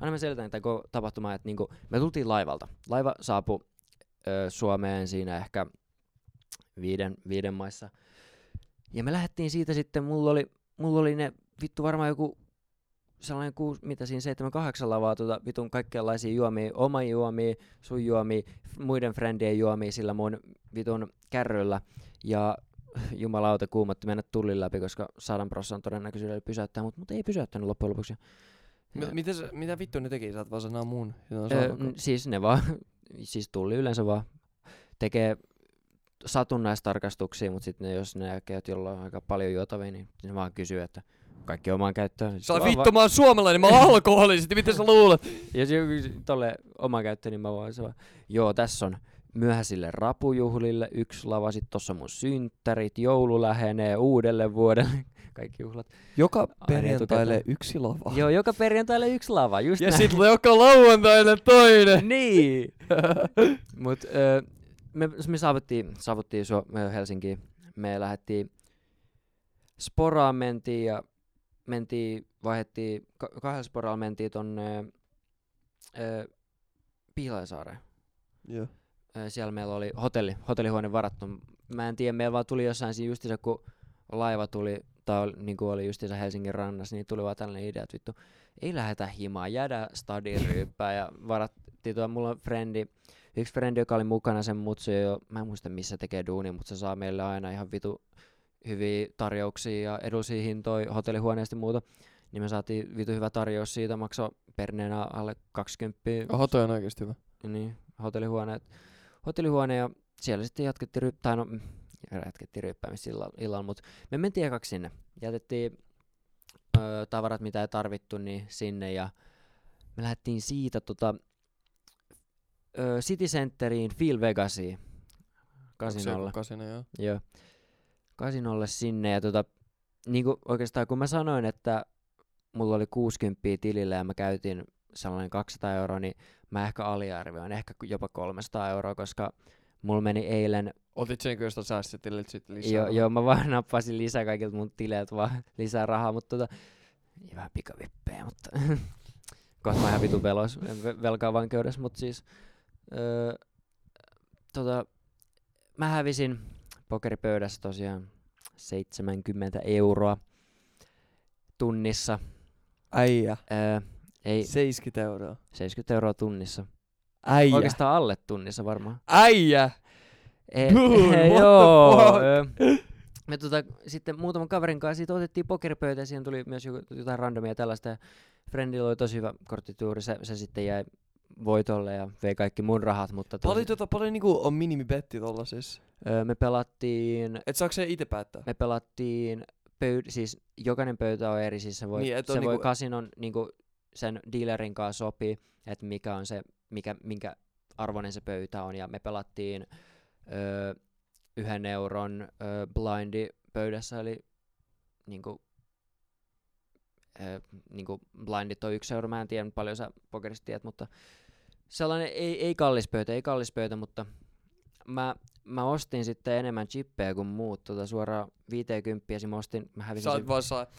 aina mä selitän tämän tapahtumaan, että niinku, me tultiin laivalta. Laiva saapui ö, Suomeen siinä ehkä viiden, viiden maissa. Ja me lähdettiin siitä sitten, mulla oli, mulla oli ne vittu varmaan joku sellainen kuusi, mitä siinä seitsemän, kahdeksan lavaa tuota vitun kaikkianlaisia juomia, oma juomia, sun juomia, muiden frendien juomia sillä mun vitun kärryllä. Ja jumalauta kuumatti mennä tullin läpi, koska sadan prossan todennäköisyydellä pysäyttää, mutta mut ei pysäyttänyt loppujen lopuksi. M- mitä, mitä vittu ne teki? Sä et vaan sanaa mun. Öö, n- siis ne vaan, siis tulli yleensä vaan tekee satunnaistarkastuksia, mutta sitten jos ne näkevät jollain aika paljon juotavia, niin ne vaan kysyy, että kaikki omaan käyttöön. Sä vittu, va- mä oon suomalainen, mä oon alkoholisti, mitä sä luulet? Jos joku tolleen omaan käyttöön, niin mä voin sanoa, joo, tässä on myöhäisille rapujuhlille yksi lava, sitten tuossa mun synttärit, joulu lähenee uudelle vuodelle, kaikki juhlat. Joka perjantaille yksi lava. Joo, joka perjantaille yksi lava, just ja sitten joka lauantaille toinen. Niin. Mut ö, me, me saavuttiin, saavuttiin Su- Helsinkiin, me lähdettiin sporaan, mentiin ja mentiin, vaihdettiin, k- kahdella sporalla mentiin tonne ö, Piilaisaareen. Joo. Siellä meillä oli hotelli, hotellihuone varattu. Mä en tiedä, meillä vaan tuli jossain siinä justiinsa, kun laiva tuli, tai oli, niin kuin oli justiinsa Helsingin rannassa, niin tuli vaan tällainen idea, että vittu, ei lähetä himaa, jäädä stadiryyppää. Ja varattiin tuo, mulla on frendi, yksi frendi, joka oli mukana sen mutsu, jo, mä en muista missä tekee duunia, mutta se saa meille aina ihan vitu hyviä tarjouksia ja edullisia hintoja hotellihuoneesta ja muuta. Niin me saatiin vitu hyvä tarjous siitä, maksoi perneenä alle kaksikymmentä. Oho, toi on oikeasti hyvä. Niin, hotellihuone. Hotellihuone ja siellä sitten jatkettiin ryppää, no jatkettiin ryppäämistä illalla, mutta me mentiin ekaksi sinne. Jätettiin ö, tavarat, mitä ei tarvittu, niin sinne ja me lähdettiin siitä tota, ö, City Centeriin, Phil Vegasiin, kasinolle. Kasino, joo. Joo. Kasinolle sinne ja tota, niin kuin oikeastaan kun mä sanoin, että mulla oli kuusikymmentä tilillä ja mä käytin sellainen kaksisataa euroa, niin mä ehkä aliarvioin, ehkä jopa kolmesataa euroa, koska mulla meni eilen... Otit sen kyllä sitä säästötilit sitten lisää. Joo, joo, mä vaan nappasin lisää kaikilta mun tileiltä vaan lisää rahaa, mutta tota... Vähän pikavippejä, mutta... Kohta mä ihan vitun velos, velkaa vankeudessa, mutta siis... Öö, tota... Mä hävisin pokeripöydässä tosiaan seitsemänkymmentä euroa tunnissa. Aija. Öö, Ei. seitsemänkymmentä euroa. seitsemänkymmentä euroa tunnissa. Äijä. Oikeastaan alle tunnissa varmaan. Äijä! E- Dude, e- joo. Me tuota, sitten muutaman kaverin kanssa siitä otettiin pokeripöytä ja siihen tuli myös jotain randomia tällaista. Friendillä oli tosi hyvä korttituuri, se, se sitten jäi voitolle ja vei kaikki mun rahat. Mutta tosi... Paljon, tota, paljon niinku on minimibetti tollasessa? Öö, me pelattiin... Et saako se itse päättää? Me pelattiin... Pöy- siis jokainen pöytä on eri, siis se voi, niin, se voi niinku... kasinon... Niinku, sen dealerin kanssa sopii, että mikä on se, mikä, minkä arvoinen se pöytä on, ja me pelattiin öö, yhden euron öö, blindi pöydässä, eli niinku, öö, niinku blindit on yksi euro, mä en tiedä paljon sä pokerista tiedät, mutta sellainen ei, ei kallis pöytä, ei kallis pöytä, mutta mä, mä ostin sitten enemmän chippejä kuin muut, tota suoraan viisikymmentä mä ostin, mä hävisin... Saat vaan saat.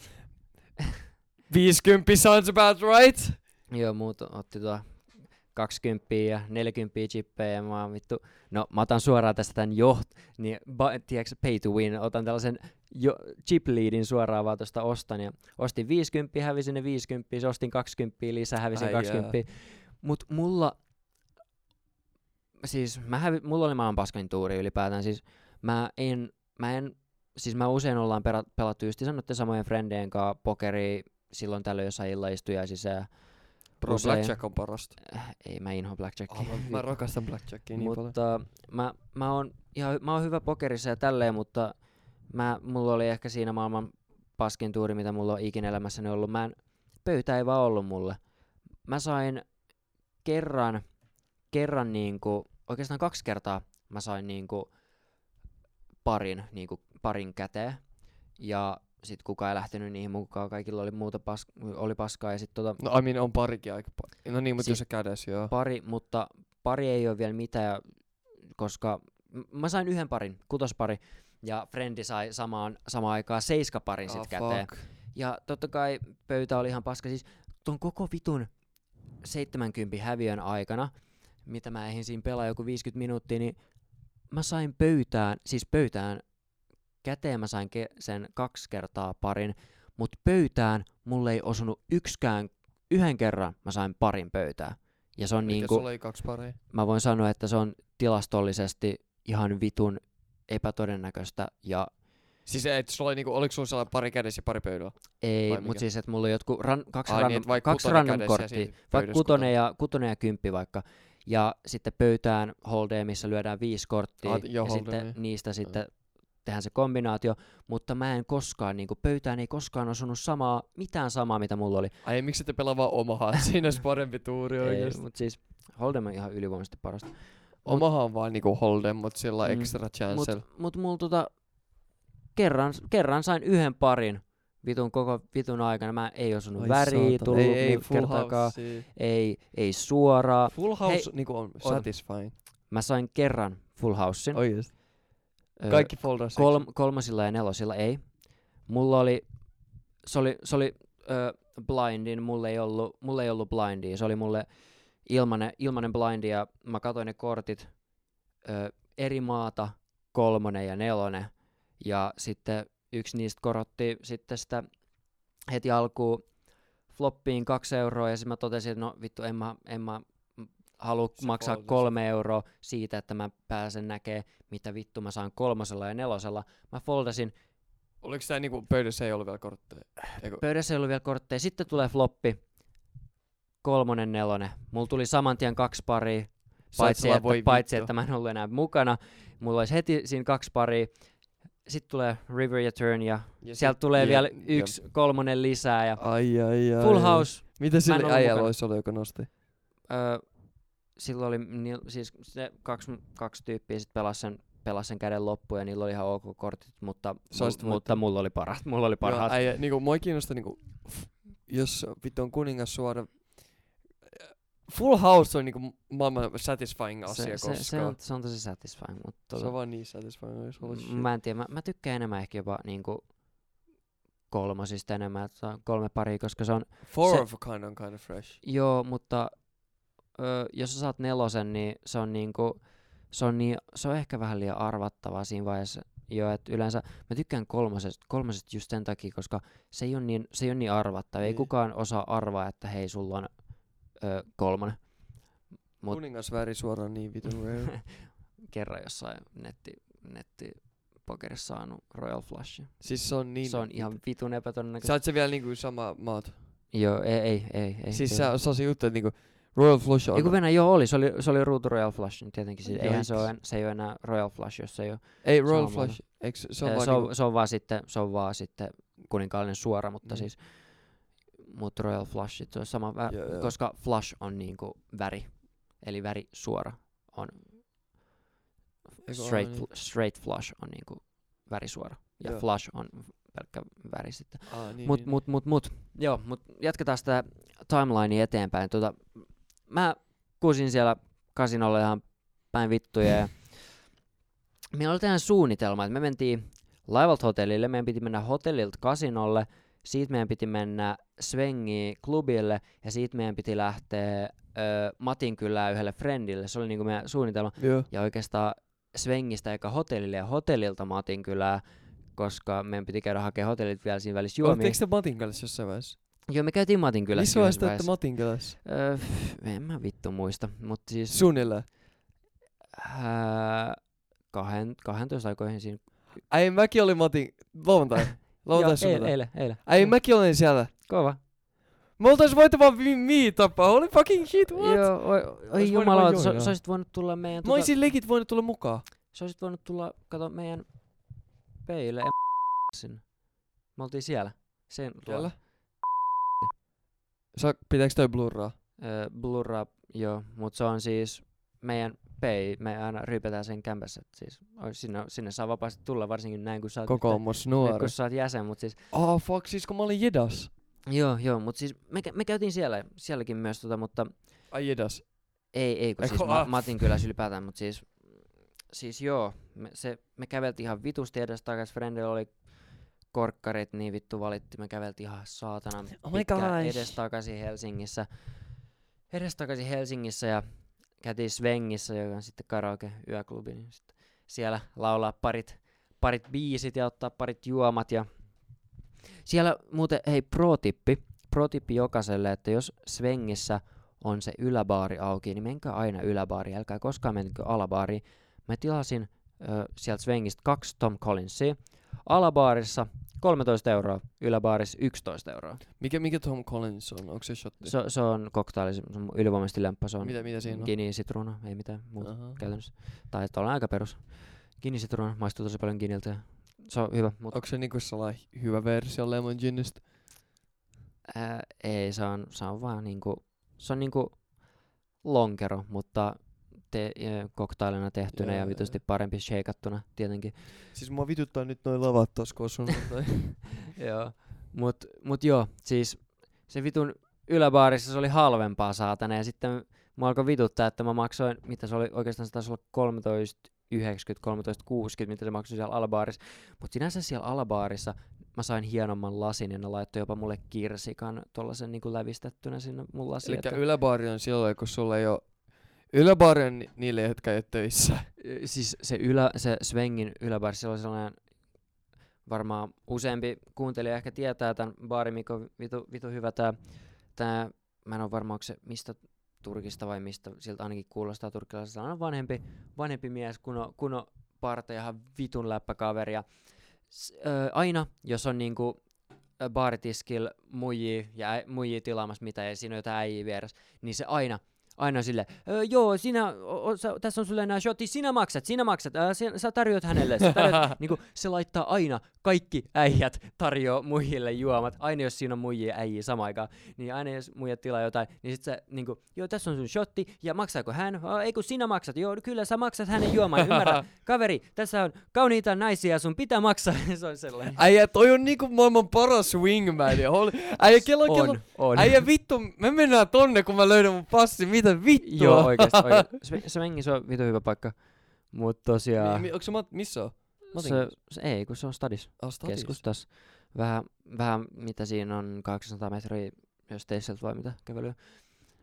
viisikymmentä sounds about right. Joo, muut otti tuo kaksikymmentä ja neljäkymmentä chippejä ja mä oon vittu, no mä otan suoraan tästä tän joht, niin but, tiiäks, pay to win, otan tällaisen jo, chip leadin suoraan vaan tosta ostan ja ostin viisikymmentä, hävisin ne viisikymmentä, ostin kaksikymmentä lisää, hävisin ai kaksikymmentä. Jää. Mut mulla, siis mä hävi, mulla oli maailman paskain tuuri ylipäätään, siis mä en, mä en, siis mä usein ollaan pera, pelattu just sanotte samojen frendien kanssa pokeria, silloin tällöin jossain illan istuja sisään. Bro, usein... Blackjack on parasta. Äh, ei, mä inhoan Blackjackia. Oh, mä, mä rakastan Blackjackia niin mutta paljon. Mä, mä, oon ihan, mä oon hyvä pokerissa ja tälleen, mutta mä, mulla oli ehkä siinä maailman paskin tuuri, mitä mulla on ikinä elämässäni ollut. Mä en, pöytä ei vaan ollut mulle. Mä sain kerran, kerran niinku, oikeastaan kaksi kertaa mä sain niinku parin, niinku parin käteen. Ja sitten kukaan ei lähtenyt niihin mukaan, kaikilla oli muuta pas- oli paskaa ja sit tota... No I mean, on parikin aika paljon. No niin, mutta jos se kädessä, joo. Pari, mutta pari ei ole vielä mitään, koska mä sain yhden parin, kutospari, ja frendi sai samaan, samaan aikaan seiskaparin oh, sit käteen. Fuck. Ja totta kai pöytä oli ihan paska, siis ton koko vitun seitsemänkymmentä häviön aikana, mitä mä eihin siinä pelaa joku viisikymmentä minuuttia, niin mä sain pöytään, siis pöytään, käteen mä sain ke- sen kaksi kertaa parin, mut pöytään mulle ei osunut yksikään, yhden kerran mä sain parin pöytää. Ja se on miten niinku, sulla ei kaksi paria? Mä voin sanoa, että se on tilastollisesti ihan vitun epätodennäköistä ja... Siis et sulla oli niinku, oliko sulla pari kädessä ja pari pöydällä? Ei, mut siis et mulla oli jotkut ran, kaksi, ai, random, niin, kaksi random korttia, vaikka kutonen ja, kutonen ja kymppi vaikka. Ja sitten pöytään holdee, missä lyödään viisi korttia, ah, jo, ja sitten niistä sitten... Tehdään se kombinaatio, mutta mä en koskaan, niinku pöytään ei koskaan osunut samaa, mitään samaa, mitä mulla oli. Ai miksi te pelaa vaan omaa, siinä olisi parempi tuuri oikeesti. Ei, mut siis Holdem on ihan ylivoimaisesti parasta. omahan vaan niinku holden, mut sillä mm. extra chancel. Mut, mut mulla tota, kerran, kerran sain yhden parin vitun koko vitun aikana. Mä ei osunut väriä tullut ei, ei, kertaakaan, ei, ei suoraa. Full house hei, niinku on satisfying. Mä sain kerran full housen. Oh yes. Kaikki folders. Kolm, kolmasilla ja nelosilla ei. Mulla oli, se oli, se oli ö, blindin, mulla ei ollut, mulla ei ollut blindia, se oli mulle ilmanen, ilmanen blindi ja mä katsoin ne kortit ö, eri maata, kolmonen ja nelonen ja sitten yksi niistä korotti sitten sitä heti alkuun floppiin kaksi euroa ja sitten mä totesin, että no vittu en mä, en mä haluu maksaa kolme euroa siitä, että mä pääsen näkemään, mitä vittu mä saan kolmosella ja nelosella. Mä foldasin. Oliko tää niinku, pöydässä ei ollut vielä kortteja? Eiku? Pöydässä ei ollut vielä kortteja. Sitten tulee floppi. Kolmonen, nelonen. Mulla tuli saman tien kaksi paria. Paitsi, että, paitsi että mä en ollut enää mukana. Mulla olisi heti siinä kaksi paria. Sitten tulee river ja turn ja, ja sieltä tulee ja, vielä yksi ja. kolmonen lisää. Ja ai, ai, ai, full ai, house. Mitä sillä äijällä olisi ollut, joka nosti? Öö, Silloin oli ni, siis ne kaksi, kaksi tyyppiä sit pelasi sen, pelasi sen käden loppuun ja niillä oli ihan ok kortit, mutta, mu, mutta mulla oli parhaat. Mulla oli parhaat. Joo, niinku, mua ei kiinnosta, niinku, jos vittu on kuningas suora. Full house on niinku, maailman satisfying asia se, koska. Se, se, on, se on tosi satisfying. Mutta se on vaan niin satisfying. M- mä en tiedä, mä, mä tykkään enemmän ehkä jopa niinku, kolmosista enemmän, kolme paria, koska se on. Four se, of a kind on kind of fresh. Joo, mutta. Öö, jos sä saat nelosen, niin se on niinku, se on, nii, se on ehkä vähän liian arvattavaa siinä vaiheessa jo, että yleensä mä tykkään kolmosesta, kolmosesta just sen takia, koska se ei ole niin, se ei ole niin arvattava, ei, ei kukaan osaa arvaa, että hei sulla on öö, kolmonen. Mut kuningasväri suoraan niin vitun rare. Kerran jossain netti, netti pokerissa saanut Royal Flushin. Siis se on niin. Se on ihan vitun epätodennäköistä. Saat se vielä niinku sama maat? Joo, ei, ei, ei. ei siis se on se juttu, että niinku. Royal Flush on. Eiku Venäjä joo oli, se oli, se oli ruutu Royal Flush, niin tietenkin siis, eihän se, ole, se ei ole enää Royal Flush, jos se ei ole. Ei Royal Flush, eikö se on, eh, se, on, se on vaan sitten, se on vaan sitten kuninkaallinen suora, mutta mm. siis, mut Royal Flush, se on sama, vä- joo, joo. koska Flush on niinku väri, eli väri suora on, straight, fl- straight Flush on niinku väri suora, ja joo. Flush on pelkkä väri sitten, ah, niin, mut, niin. mut, mut, mut, joo, mut jatketaan sitä timelinea eteenpäin, tuota, mä kusin siellä kasinolla ihan päin vittuja ja meillä oli tähän suunnitelma, että me mentiin laivalta hotellille, meidän piti mennä hotellilta kasinolle, siitä meidän piti mennä Svengi klubille ja siitä meidän piti lähteä ö, Matin kylään yhdelle friendille, se oli niinku meidän suunnitelma. Yeah. Ja oikeastaan Svengistä eikä hotellille ja hotellilta Matin kylää, koska meidän piti käydä hakemaan hotellit vielä siinä välissä juomia. Oletteko te Matin kylässä jossain vaiheessa? Joo, me käytiin Matinkylässä. Missä vaiheessa te olette Matinkylässä? Öö, en mä vittu muista, mutta siis. Suunnilleen? Öö, kahden, kahdentoista aikoihin siinä. Ai mäkin olin Matin. Lauantai. Lauantai suunnilleen. Eilen, eilen. Ai mäkin olin siellä. Kova. Me oltais voitu vaan meetupaa, holy fucking shit, what? Joo, oi, oi jumala, sä oisit voinut tulla meidän. Mä oisin legit voinut tulla mukaan. Sä oisit voinut tulla, kato meidän peille, en sinne. Me oltiin siellä. Sen tuolla. Sa- Pitääks toi blurraa? Öö, blurraa, joo, mut se on siis meidän pei, me aina ryypätään sen kämpässä, et siis sinne, sinne saa vapaasti tulla, varsinkin näin kun sä oot, kokoomus nuori. Kun sä oot jäsen, mut siis. Ah oh, fuck, siis kun mä olin jedas. Joo, joo, mut siis me, me käytiin siellä, sielläkin myös tota, mutta. Ai jedas? Ei, ei, kun Eko, siis ah. Matin kylässä ylipäätään, mut siis, siis joo, me, se, me käveltiin ihan vitusti edes takas, friendillä oli korkkarit niin vittu valitti, me käveltiin ihan saatanan oh pitkään edestakaisin Helsingissä. Edestakaisin Helsingissä ja käytiin Svengissä, joka on sitten karaoke yöklubi, niin sitten siellä laulaa parit, parit biisit ja ottaa parit juomat ja siellä muuten hei pro-tippi, pro-tippi jokaiselle, että jos Svengissä on se yläbaari auki, niin menkää aina yläbaariin, älkää koskaan menkää alabaariin. Mä tilasin ö, sieltä Svengistä kaksi Tom Collinsia. Alabaarissa kolmetoista euroa, yläbaarissa yksitoista euroa. Mikä, mikä Tom Collins on? Onko se shotti? Se, se on koktaili, se on ylivoimaisesti lämppä. Se on mitä, mitä siinä on? Gini, sitruuna, ei mitään muuta uh-huh. käytännössä. Tai tuolla aika perus. Gini, sitruuna, maistuu tosi paljon giniltä. Se on hyvä. Mutta onko se niinku sellainen hyvä versio lemon ginistä? Ää, ei, se on, se on vaan niinku, se on niinku lonkero, mutta te- koktailina tehtynä ja, ja vitusti parempi sheikattuna tietenkin. Siis mua vituttaa nyt noi lavat tossa kosunut. Joo, mut, mut joo, siis se vitun yläbaarissa se oli halvempaa saatana ja sitten mua alkoi vituttaa, että mä maksoin, mitä se oli oikeastaan se taisi olla kolmetoista yhdeksänkymmentä, kolmetoista kuusikymmentä, mitä se maksoi siellä alabaarissa. Mut sinänsä siellä alabaarissa mä sain hienomman lasin ja ne laittoi jopa mulle kirsikan tollasen niinku lävistettynä sinne mun lasiin. Elikkä yläbaari on silloin, kun sulla ei oo... Yläbaari on ni- niille, jotka ei oo töissä. Siis se, ylä, se Svengin yläbaari, siellä oli sellainen... Varmaan useampi kuuntelija ehkä tietää tämän baarin, mikä on vitu, vitu hyvä tää... tää mä en oo varma, onko se mistä... Turkista vai mistä, siltä ainakin kuulostaa turkkilaisesta, on vanhempi, vanhempi mies, kun on, kun on parta ja ihan vitun läppäkaveri. Ja, s, ö, aina, jos on niinku baaritiskillä muijia ja ä, muijia tilaamassa mitä ja siinä on jotain äijii vieressä, niin se aina, aina silleen, joo, sinä, o, o, sä, tässä on sulle nää shotti, sinä maksat, sinä maksat, ää, sinä, sä tarjoat hänelle, sä tarjoat, niinku, se laittaa aina, kaikki äijät tarjoaa muijille juomat, aina jos siinä on muijia äijii samaan aikaan, niin aina jos muijat tilaa jotain, niin sit sä niinku, joo, tässä on sun shotti, ja maksaako hän, ei kun sinä maksat, joo, kyllä sä maksat hänen juomaan, ymmärrä, kaveri, tässä on kauniita naisia, sun pitää maksaa, se on sellainen. Äijä, toi on niinku maailman paras wingman, ja hol, äijä, kello, kello, on, on. Äijä, vittu, me mennään tonne, kun mä löydän mun passin, mitä vittua? Joo, oikeesti, oikeesti. Svengi, se on vitu hyvä paikka. Mut tosiaan... Mi, mi, onko se, mat, missä on? Se, se, ei, kun se on Stadis. Oh, Stadis. Keskustas. Vähän, vähän, mitä siinä on, kahdeksansataa metriä, jos teisseltä vai mitä kävelyä.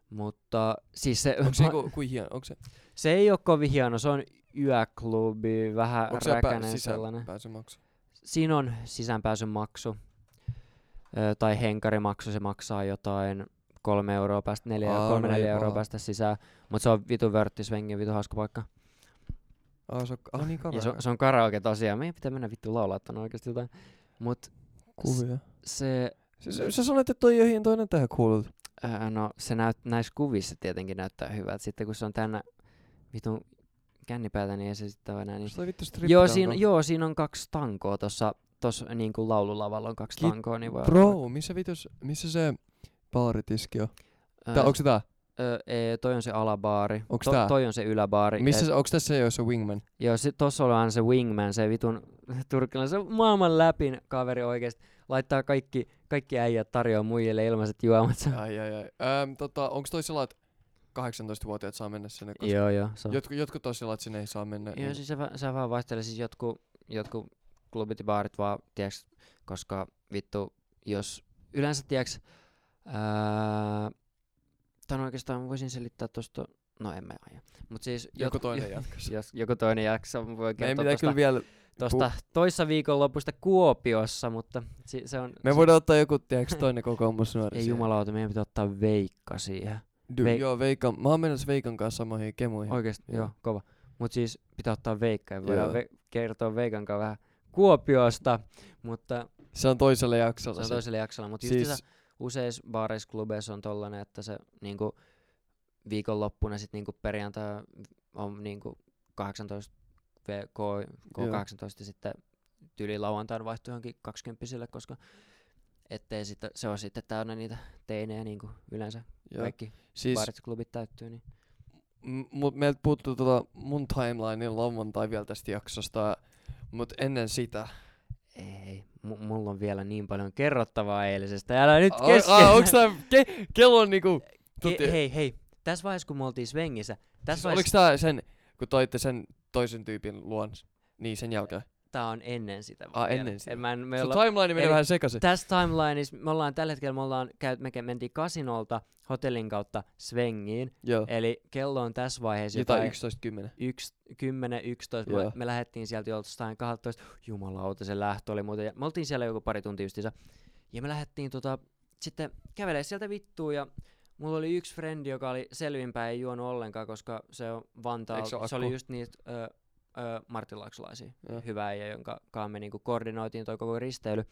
Mutta siis se... Onko se ma- kuin hieno? Onko se? Se ei oo kovin hieno, se on yöklubi, vähän onko räkänen pää- sellainen. Pääsymaksu? Siinä on sisäänpääsymaksu. Ö, tai henkarimaksu, se maksaa jotain. Kolme euroa päästä, neljä, Aa, kolme, neljä euroa päästä sisään. Mut se on vitun vörtti, Svengi on vitun hauska paikka. Aa, se on, ah, niin karaoke. Ja se, se on karaoke tosiaan. Meidän pitää mennä vittu laulaa tonne oikeesti jotain. Mut... Kuvia. Se... se, se sä sanoit, että toi joihin toinen tähän kuulut. Ää, no, se näyt, näissä kuvissa tietenkin näyttää hyvältä. Sitten kun se on tänä vitun kännipäätä, niin ei se sitten ole enää niin... Se on vittu strippi joo, siin, joo, siinä on kaksi tankoa tossa. Tossa niinku laululavalla on kaksi Ki- tankoa, niin voi... Bro, missä vitus... Missä se... Baaritiski on. Tää, onks se tää? Öö, ei, toi on se alabaari. Onks to, tää? Toi on se yläbaari. Missä se, onks tässä se jo se wingman? Joo, sit tossa on aina se wingman, se vitun turkkilainen, se maailman läpin kaveri oikeesti. Laittaa kaikki, kaikki äijät tarjoaa muijille ilmaiset juomat. Ai ai ai. Öm, tota, onks toi sellaat kahdeksantoistavuotiaat saa mennä sinne? Joo joo. Jotku, jotkut tossa sellaat sinne ei saa mennä. Joo, niin. Siis se, se vaan vaihtelee siis jotkut, jotkut klubit ja baarit vaan, tiiäks, koska vittu, jos yleensä tiiäks, Öö, tän oikeastaan voisin selittää tosta, no en mä aja. Mut siis joku jot, toinen jakso. Jos, joku toinen jakso. Voi kertoa tosta, kyllä vielä tosta pu- toissa viikon lopusta Kuopiossa, mutta si- se on... Me se voidaan ottaa joku, tiedäks, toinen kokoomusnuori. Ei jumalauta, meidän pitää ottaa Veikka siihen. Du, Veik- joo, Veikka. Mä oon mennessä Veikan kanssa samoihin kemuihin. Oikeesti, joo. joo, kova. Mut siis pitää ottaa Veikka ja voidaan ve- kertoa Veikan kanssa vähän Kuopiosta, mutta... Se on toiselle jaksolla. Se on toiselle jaksolla, mutta siis... Just useissa baareissa, klubeissa on tollanen, että se niinku viikonloppuna sit niinku perjantai on niinku kahdeksantoista, K kahdeksantoista ja sitten tyyli lauantain vaihtui johonkin kaksikymppisille, koska ettei sit, se on sitten täynnä niitä teinejä niinku yleensä. Joo. Kaikki siis baarit klubit täyttyy. Niin. M- meiltä puuttuu tota mun timelinein lauantai vielä tästä jaksosta, mut ennen sitä... Ei, M- mulla on vielä niin paljon kerrottavaa eilisestä, älä nyt kesken! A- a- onks tää ke- kello on niinku... Ke- hei, hei, tässä vaiheessa kun me oltiin Svengissä... Siis vaiheessa... Oliks tää sen, kun toitte sen toisen tyypin luon, niin sen jälkeen? Tää on ennen sitä. A, vielä. ennen sitä. Mä en, me olla... timeline meni vähän sekaisin. Tässä timelineissa me ollaan tällä hetkellä, me, ollaan käy... me mentiin kasinolta hotellin kautta Svengiin. Joo. Eli kello on tässä vaiheessa jotain... Jotain yksitoista kymmenen. kymmenen yksitoista Me, me lähdettiin sieltä joltain kaksitoista. Jumalauta, se lähtö oli muuten. Me oltiin siellä joku pari tuntia justiinsa. Ja me lähdettiin tota... Sitten kävelee sieltä vittuun ja... Mulla oli yksi frendi, joka oli selvinpäin, ei juonut ollenkaan, koska se on Vantaa. Se, se oli just niitä... Ö, martinlaaksolaisia, hyvä äijä, jonka kanssa me niinku koordinoitiin toi koko risteily.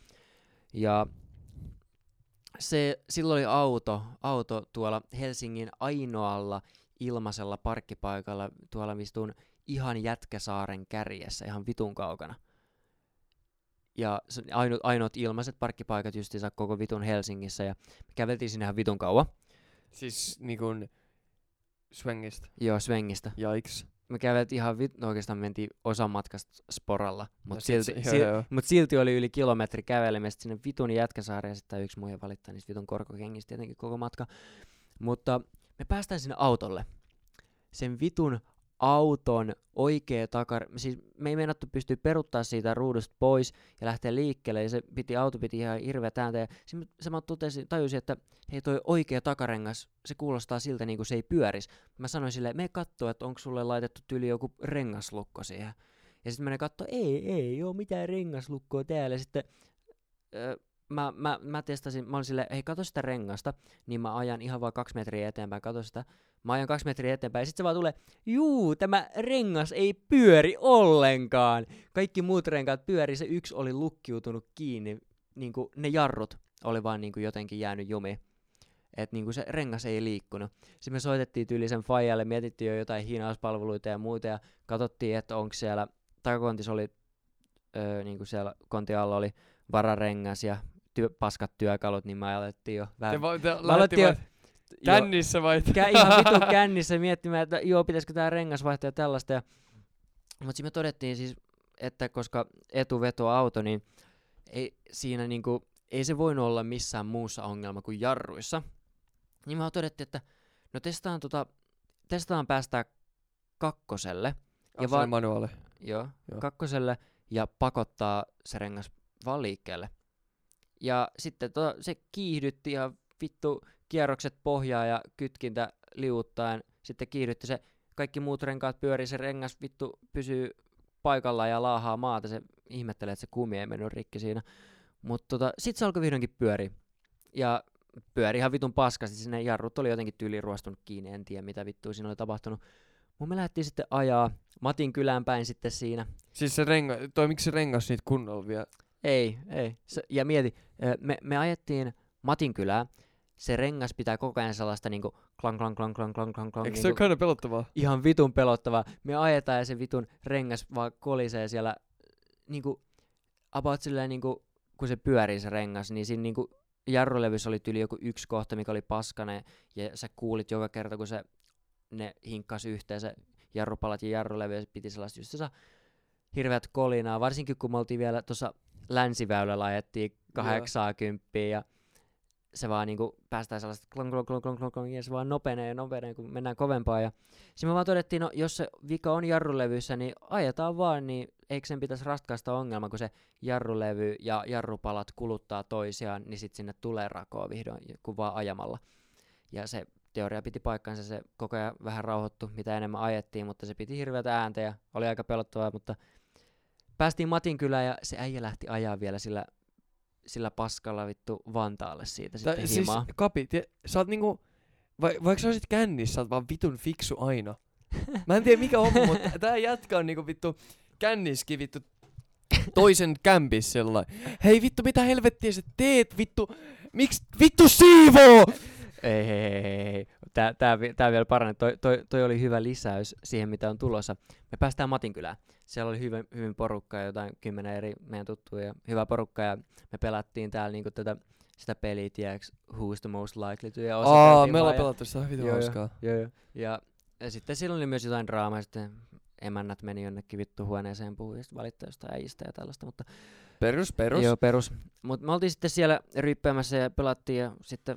Ja se, sillä oli auto, auto tuolla Helsingin ainoalla ilmaisella parkkipaikalla, tuolla mistun ihan Jätkäsaaren kärjessä, ihan vitun kaukana. Ja ainoat, ainoat ilmaiset parkkipaikat justiinsa koko vitun Helsingissä, ja me käveltiin sinne ihan vitun kauan. Siis niinkun... Svengistä? Joo, Svengistä. Jaiks. Me käveltiin ihan vittu, no oikeastaan mentiin osa matkasta sporalla, mutta silti, si- mut silti oli yli kilometri kävelemistä sinne vitun Jätkäsaareen, ja sitten yksi muija valittaa niistä vitun korkokengistä tietenkin koko matka. Mutta me päästään sinne autolle. Sen vitun auton oikea takar... Siis me ei meinattu pystyä peruuttaa siitä ruudusta pois ja lähteä liikkeelle, ja se piti, auto piti ihan hirveä tääntä, ja sitten se mä totesin, tajusin, että hei, toi oikea takarengas, se kuulostaa siltä niin kuin se ei pyörisi. Mä sanoin silleen, mene kattoo, että onko sulle laitettu tyli joku rengaslukko siihen. Ja sitten menen kattoo, ei, ei oo mitään rengaslukkoa täällä, ja sitten... Öö, Mä, mä, mä testasin, mä olin silleen, hei kato sitä rengasta, niin mä ajan ihan vaan kaksi metriä eteenpäin, kato sitä, mä ajan kaksi metriä eteenpäin, ja sit se vaan tulee, juu, tämä rengas ei pyöri ollenkaan. Kaikki muut renkaat pyöri, se yksi oli lukkiutunut kiinni, niinku ne jarrut oli vaan niinku jotenkin jäänyt jumiin. Että niinku se rengas ei liikkunut. Sitten me soitettiin tyyli sen faijalle, mietittiin jo jotain hiinauspalveluita ja muuta, ja katsottiin, että onko siellä, takakontissa oli, öö, niinku siellä kontin alla oli vararengas ja Työ, paskat työkalut, niin mä alettiin jo vähän... Va- te mä alettiin jo... Kännissä vai? Kä- ihan vitu kännissä miettimään, että joo, pitäisikö tää rengas vaihtaa ja tällaista. Ja... Mutta siinä me todettiin siis, että koska etuvetoauto, niin ei, siinä niinku, ei se voinut olla missään muussa ongelma kuin jarruissa. Niin mä todettiin, että no testaan, tota, testaan päästään kakkoselle. Ja va- manuaali. Joo, joo, kakkoselle ja pakottaa se rengas vaan liikkeelle. Ja sitten tota, se kiihdytti ja vittu kierrokset pohjaa ja kytkintä liuuttaen. Sitten kiihdytti se, kaikki muut renkaat pyörii, se rengas vittu pysyy paikallaan ja laahaa maata. Se ihmettelee, että se kumi ei mennyt rikki siinä. Mutta tota, sitten se alkoi vihdoinkin pyöriä. Ja pyöri ihan vitun paskasti, sinne jarrut oli jotenkin tyyliin ruostunut kiinni, en tiedä mitä vittua siinä oli tapahtunut. Mun me lähdettiin sitten ajaa Matin kylään päin sitten siinä. Siis se rengas, toi miksi se rengas niitä kunnolla vielä? Ei, ei. Se, ja mieti, me, me ajettiin Matin kylää, se rengas pitää koko ajan sellaista niinku klang, klang, klang, klang, klang, klang. Eikö se ole aina pelottavaa? Ihan vitun pelottavaa. Me ajetaan ja se vitun rengas vaan kolisee siellä, niinku, about silleen niinku, kun se pyörii se rengas, niin siinä niinku jarrulevyssä oli tyyli joku yksi kohta, mikä oli paskana, ja sä kuulit joka kerta, kun se, ne hinkkas yhteen, se jarrupalat ja jarrulevy, ja se piti sellaista just se, hirveät kolinaa, varsinkin kun me oltiin vielä tuossa Länsiväylällä ajettiin kahdeksankymmentä ja se vaan niinku päästään sellaista klong klong klong klong klong ja se vaan nopenee ja nopenee, kun mennään kovempaan. Ja sitten me vaan todettiin, no jos se vika on jarrulevyssä, niin ajetaan vaan, niin eikö sen pitäisi ratkaista ongelma, kun se jarrulevy ja jarrupalat kuluttaa toisiaan, niin sitten sinne tulee rakoa vihdoin, kun vaan ajamalla. Ja se teoria piti paikkansa, se koko ajan vähän rauhoittui, mitä enemmän ajettiin, mutta se piti hirveätä ääntä ja oli aika pelottavaa, mutta... Päästiin Matin kylään ja se äijä lähti ajaa vielä sillä, sillä paskalla vittu Vantaalle siitä Tää, sitten himaa. Siis, Kapi, tie, sä oot niinku, vai, vaikka sä olisit kännissä, sä oot vaan vitun fiksu aina. Mä en tiedä mikä on, mutta tää jätkä on niinku vittu kännissäkin vittu toisen kämpissä sellainen. Hei vittu, mitä helvettiä sä teet vittu, miksi vittu siivoo? Ei, hei, hei, hei. Tää, tää, tää vielä paranee. Toi, toi, toi oli hyvä lisäys siihen, mitä on tulossa. Me päästään Matin kylään. Siellä oli hyvin, hyvin porukkaa, jotain kymmenen eri meidän tuttuja ja hyvää porukkaa. Ja me pelattiin täällä niinku tätä, sitä peliä, tiedäks, Who's the most likely to? Ja Aa, me ollaan pelattu sitä hyvin hauskaa. Ja sitten siellä oli myös jotain draamaa. Sitten emännät meni jonnekin vittu huoneeseen puhumaan ja sitten valittaa jostain äijistä ja tällaista. Mutta perus, perus. Joo, perus. Mut me oltiin sitten siellä ryppäämässä ja pelattiin ja sitten...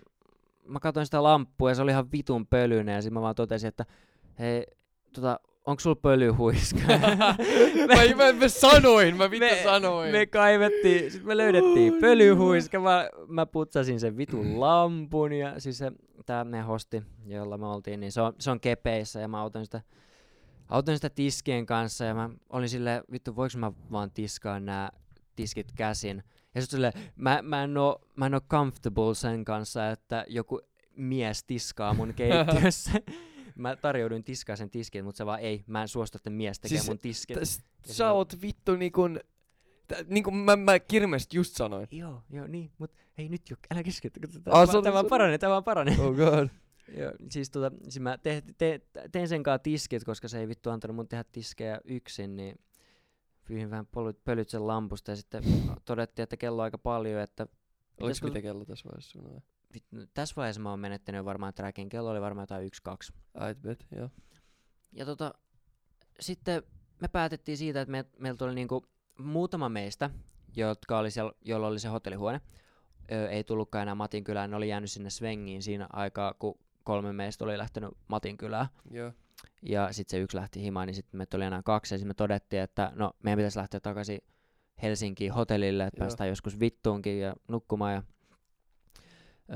Mä katsoin sitä lamppua ja se oli ihan vitun pölyinen ja sit mä vaan totesin, että hei, tota, onks sulla pölyhuiska? mä, mä, mä sanoin, mä vittu me, sanoin. Me kaivettiin, sit me löydettiin oh, pölyhuiska, no. mä, mä putsasin sen vitun lampun ja siis se, tää meidän hosti, jolla me oltiin, niin se on, se on kepeissä ja mä autoin sitä, autoin sitä tiskien kanssa ja mä olin silleen, vittu voiks mä vaan tiskaa nää tiskit käsin. Ja sitten silleen, mä, mä en oo, mä en oo comfortable sen kanssa, että joku mies tiskaa mun keittiössä. Mä tarjouduin tiskaa sen tiskit, mutta se vaan ei, mä en suostu, että mies tekee siis mun tiskit. Täs, sä oot vittu niinkun, t- niinkun mä, mä kirmeesti just sanoin. Joo, joo niin, mut hei nyt jo, älä keskity, tää vaan paranee, tää vaan paranee. Oh god. Joo, siis tota, siis mä te, te, te, tein sen kaa tiskit, koska se ei vittu antanut mun tehdä tiskejä yksin, niin... Pyyhin vähän polyt, pölyt sen lampusta ja sitten todettiin, että kello on aika paljon, että... Oliko mitä kello tässä vaiheessa? tässä vaiheessa mä oon menettänyt varmaan trackin, kello oli varmaan jotain yksi kaksi. Ait bet, joo. Ja tota, sitten me päätettiin siitä, että me, meillä tuli niinku muutama meistä, jotka oli siellä, jolla oli se hotellihuone. Ö, ei tullutkaan enää Matinkylään, ne oli jäänyt sinne Svengiin siinä aikaa, kun kolme meistä oli lähtenyt Matinkylään. Joo. Ja sitten se yksi lähti himaan, niin sitten meitä oli enää kaksi, ja sitten me todettiin, että no, meidän pitäisi lähteä takaisin Helsinkiin hotellille, että joo, päästään joskus vittuunkin ja nukkumaan. Ja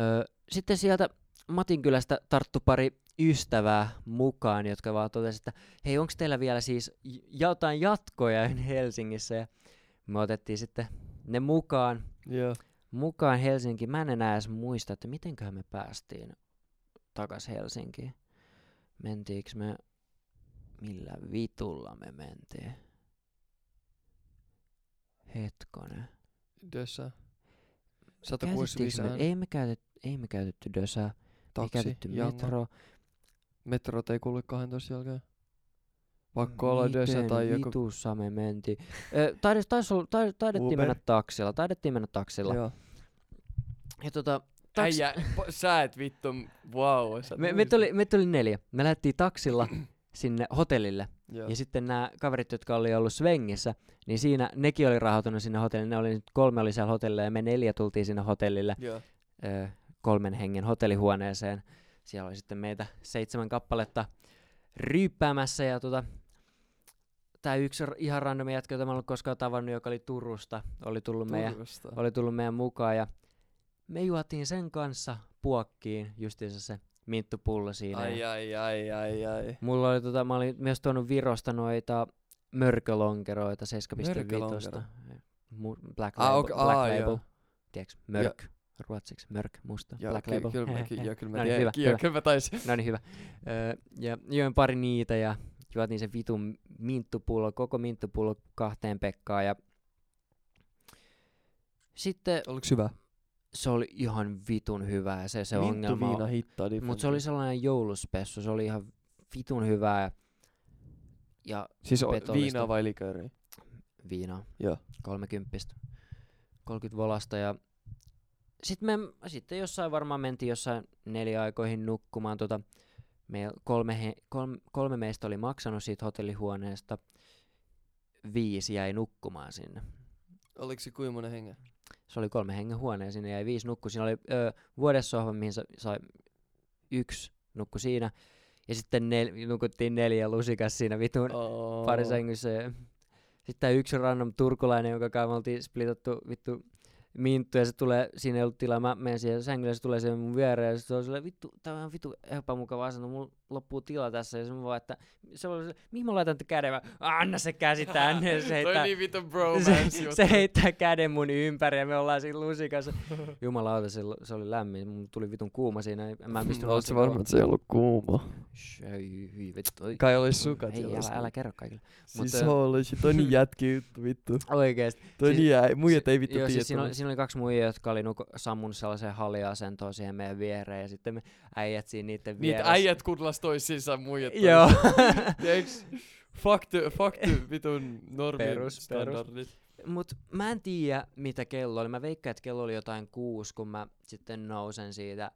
Öö, sitten sieltä Matinkylästä tarttu pari ystävää mukaan, jotka vaan totesi, että hei, onko teillä vielä siis jotain jatkoja Helsingissä? Ja me otettiin sitten ne mukaan, yeah. mukaan Helsinkiin. Mä en enää edes muista, että mitenköhän me päästiin takaisin Helsinkiin. Mentiinkö me, millä vitulla me mentiin? Hetkonen. Tässä. Me, ei, me käytet, ei me käytetty dösää, ei käytetty metroa. Metrot ei kuulu kahdentoista jälkeen. Pakko olla dösää tai joku. Miten vitussa me mentiin? Ö, taides, tais, tais, taidettiin Uber. mennä taksilla, taidettiin mennä taksilla. Joo. Ja tota, taks... Äijä, sä et vittu, wow. Me, me, tuli, me tuli neljä. Me lähdettiin taksilla sinne hotellille. Joo. Ja sitten nämä kaverit, jotka oli ollut Svengissä, niin siinä nekin oli rahoitunut sinne hotellille. Ne oli, kolme oli siellä hotellilla ja me neljä tultiin sinne hotellille ö, kolmen hengen hotellihuoneeseen. Siellä oli sitten meitä seitsemän kappaletta ryyppäämässä. Ja tota, tämä yksi ihan randomi jätkä, jota mä en ollut koskaan tavannut, joka oli Turusta, oli tullut, Turusta. Meidän, oli tullut meidän mukaan. Ja me juotiin sen kanssa puokkiin justiinsa se minttupullo siinä. Ai, ai, ai, ai, ai. Mulla oli tota, mä olin myös tuonut Virosta noita mörkölonkeroita seitsemän pilkku viisi. Black Label. Ah, okay. Black ah, Label. Tiedätkö? Mörk. Ja. Ruotsiksi mörk, musta. Ja, Black ky- Label. Kyllä mäkin, joo, kyllä mä tiedän. Joo, kyllä mä taisin. No niin, hyvä. Öö, ja join pari niitä ja juotin sen vitun minttupullo, koko minttupullo kahteen pekkaan ja sitten... Oliko hyvä? Se oli ihan vitun hyvää se, se ongelma. Vittu viina hittaa. Mutta se oli sellainen jouluspessu, se oli ihan vitun hyvää. Ja, ja siis on viinaa vai likööriä? Viinaa. Joo. kolmekymppistä. kolmekymmentä volasta ja... Sitten me sitten jossain varmaan mentiin jossain neljä aikoihin nukkumaan. Tota, me kolme, he, kolme, kolme meistä oli maksanut siitä hotellihuoneesta. Viisi jäi nukkumaan sinne. Oliko se kuinka monen hengen? Se oli kolme hengen huoneen, sinne jäi viisi nukkui. Siinä oli öö, vuodessohva, mihin sa- sai yksi nukku siinä. Ja sitten nel- nukuttiin neljä lusikas siinä vitun oh. parisängyssä. Sitten tää yksi random turkulainen, jonka kanssa me oltiin splitattu vittu minttu. Ja se tulee, siinä ei ollut tilaa, mä menen siihen sängylle, se tulee siihen mun viereen. Ja se on silleen, vittu, tää on ihan vittu epämukava asento, mulla loppuu tila tässä. Ja se vaan, että, se on silleen, mihin mä laitan tän käden? Mä, anna se käsi tänne. Se heittää, toi niin vittu bromance. Se, se heittää käden mun ympäri ja me ollaan siinä lusikassa. Jumalauta, se, se oli lämmin, mun tuli vitun kuuma siinä. Oot sä varma, että se ei ollut kuuma? Kai olis sukat. Ei, älä, älä kerro kaikille. Siis olisi, toi niin jätki juttu vittu. Oikeesti. Toi niin jäi, muijat ei vittu tiedä. Siinä oli kaksi muijaa, jotka oli nuk- sammunut sellaiseen halja-asentoon siihen meidän viereen, ja sitten me äijät siinä niiden vieressä. Niitä äijät kudlas toisiinsa muijat toisiin. Joo. Teiks? Fuck the, fuck the vitun normi perus, perus. Mut mä en tiedä, mitä kello oli. Mä veikkaan, että kello oli jotain kuusi, kun mä sitten nousen siitä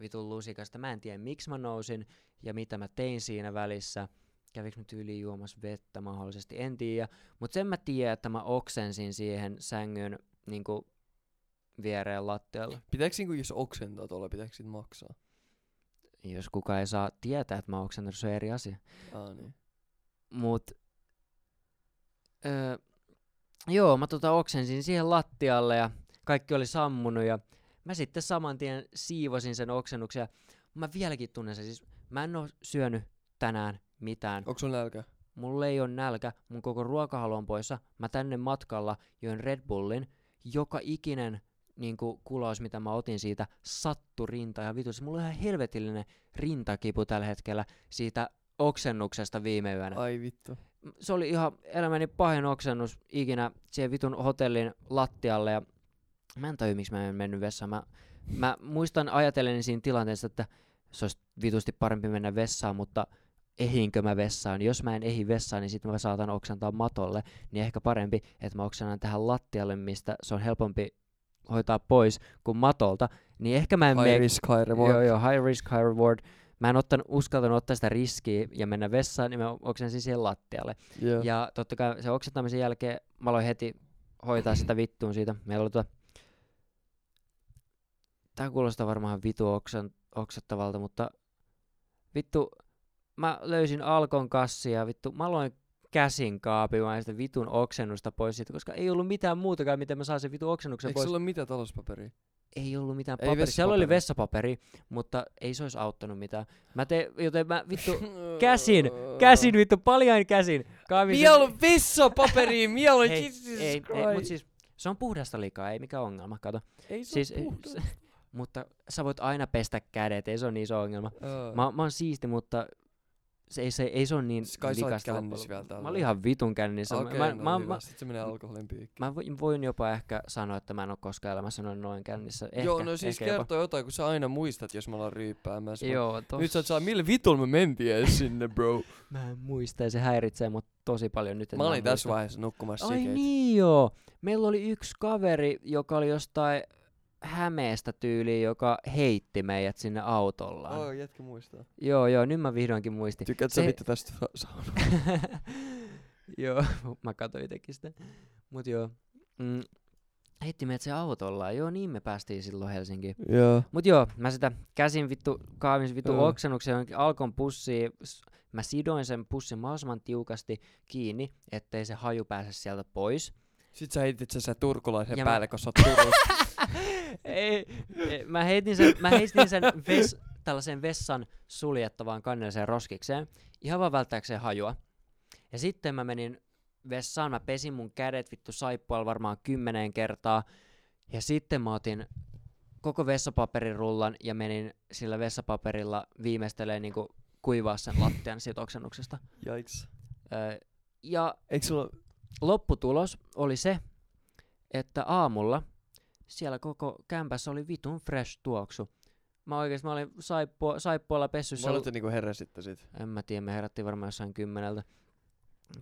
vitun lusikasta. Mä en tiedä, miksi mä nousin ja mitä mä tein siinä välissä. Kävikö mä tyyliin juomassa vettä mahdollisesti? En tiedä. Mut sen mä tiedän, että mä oksensin siihen sängyn niinku viereen lattialla. Pitääkö niinku, jos oksentaa tuolla, pitääkö sit maksaa? Jos kukaan ei saa tietää, että mä oon oksentanut, se on eri asia. Ah, niin. Mut, öö, joo, mä tota oksensin siihen lattialle ja kaikki oli sammunut ja mä sitten saman tien siivosin sen oksennuksen ja mä vieläkin tunnen sen. Siis mä en oo syönyt tänään mitään. Onko sun nälkä? Mulla ei oo nälkä, mun koko ruokahalu on poissa. Mä tänne matkalla join Red Bullin, joka ikinen niin kuin kulaus, mitä mä otin siitä, sattu rinta ja vitus. Mulla on ihan helvetillinen rintakipu tällä hetkellä siitä oksennuksesta viime yönä. Ai vittu. Se oli ihan elämäni pahin oksennus ikinä siihen vitun hotellin lattialle. Ja mä en tajua, miksi mä en mennyt vessaan. Mä, mä muistan ajatellen siinä tilanteessa, että se olisi vitusti parempi mennä vessaan, mutta ehinkö mä vessaan? Jos mä en ehi vessaan, niin sit mä saatan oksentaa matolle. Niin ehkä parempi, että mä oksennan tähän lattialle, mistä se on helpompi hoitaa pois kuin matolta, niin ehkä mä en high me... risk, high reward. Joo, joo, high risk, high reward. Mä en ottanut, uskaltanut ottaa sitä riskiä ja mennä vessaan, niin mä oksensin siihen lattialle. Yeah. Ja totta kai sen oksentamisen jälkeen mä aloin heti hoitaa sitä vittuun siitä. Meillä oli tuota... Tää kuulostaa varmaan vitu oksettavalta, mutta vittu, mä löysin Alkon kassia ja vittu, mä aloin käsin kaapimaan sitä vitun oksennusta pois siitä, koska ei ollut mitään muutakaan, miten mä saan sen vitun oksennuksen Eikö pois. Eikö sulla ole mitään talouspaperia? Ei ollut mitään paperia. Siellä oli vessapaperi, mutta ei se olisi auttanut mitään. Mä tein, joten mä vittu käsin, käsin vittu, paljain käsin. Mieluun vessapaperia, mieluun Jesus ei, Christ. Ei, mut siis se on puhdasta likaa, ei mikään ongelma, kato. Ei se siis, puhdasta. Mutta sä voit aina pestä kädet, ei se ole niin iso ongelma. Uh. Mä, mä oon siisti, mutta se, ei, se, ei se ole niin likasta. Mä olin ihan vitun kännissä. Okei, okay, no hyvä. Sitten se menee alkoholin piikki. Mä voin jopa ehkä sanoa, että mä en ole koskaan elämässä noin noin kännissä. Ehkä, Joo, no siis kertoo jopa. jotain, kun sä aina muistat, jos mä ollaan ryyppäämässä. Joo, tos... Nyt sä oot saa, millä vitun me mentiin edes sinne, bro? Mä en muista, ja se häiritsee mut tosi paljon nyt. Mä olin tässä vaiheessa nukkumassa sikeitä. Ai niin joo. Meillä oli yksi kaveri, joka oli jostain... Hämeestä tyyliin, joka heitti meidät sinne autollaan. Oi, oh, jätkä muistaa. Joo, joo, nyt mä vihdoinkin muistin. Tykkäätkö sä vittu tästä saunaa? Joo, mä katsoin itekin sitä. Mut joo, mm, heitti meidät se autollaan. Joo, niin me päästiin silloin Helsinkiin. Joo. Mut joo, mä sitä käsin vittu, kaavin vittu joo. oksennuksen johonkin Alkon pussiin. Mä sidoin sen pussin mahdollisimman tiukasti kiinni, ettei se haju pääse sieltä pois. Sit sä heitit sen sä turkulaisen ja päälle, mä... kun sä oot Turussa. Ei, ei, mä heitin sen, mä heitin sen ves, tällaisen vessan suljettavaan kannelliseen roskikseen, ihan vaan välttääkseen hajua. Ja sitten mä menin vessaan, mä pesin mun kädet vittu saippualla varmaan kymmeneen kertaa. Ja sitten mä otin koko vessapaperin rullan ja menin sillä vessapaperilla viimeistelemään niinku kuivaa sen lattian siitä oksennuksesta. Jaiks. Öö, ja Eikö sulla... lopputulos oli se, että aamulla... Siellä koko kämpässä oli vitun fresh tuoksu. Mä oikeesti mä olin saippu, saippualla pessyt. Mä olette niinku heräsitte sit. En mä tiedä, me herättiin varmaan jossain kymmeneltä.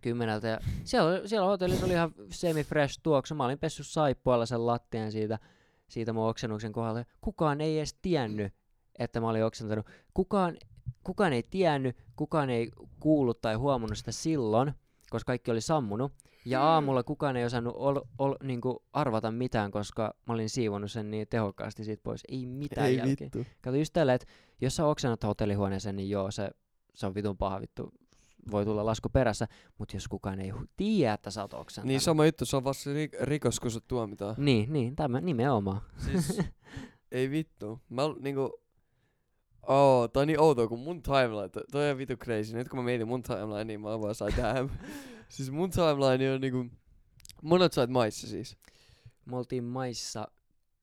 Kymmeneltä ja siellä, siellä hotellissa oli ihan semi-fresh tuoksu. Mä olin pessyt saippualla sen lattian siitä, siitä mun oksennuksen kohdalta. Kukaan ei edes tiennyt, että mä olin oksentanut. Kukaan, kukaan ei tiennyt, kukaan ei kuullut tai huomannut sitä silloin, koska kaikki oli sammunut. Ja aamulla kukaan ei osannut ol, ol, niinku arvata mitään, koska mä olin siivonnut sen niin tehokkaasti siitä pois. Ei mitään ei jälkeä. Vittu. Kato just tällä, että jos sä oksennat hotellihuoneeseen, niin joo, se, se on vitun paha vittu. Voi tulla lasku perässä, mutta jos kukaan ei tiedä, että sä oot oksentanut. Niin sama juttu, se on vasta rik- rikos, kun sä tuomitaan. Niin, niin, tämä nimenomaan. Siis, ei vittu. Mä niinku... Oo, oh, tää on niin outoa, kun mun timeline, toi, toi on vitu crazy. Nyt kun mä mietin mun timeline, niin mä vaan sain damn. Siis mun timeline on niinku, monot sait maissa siis. Me oltiin maissa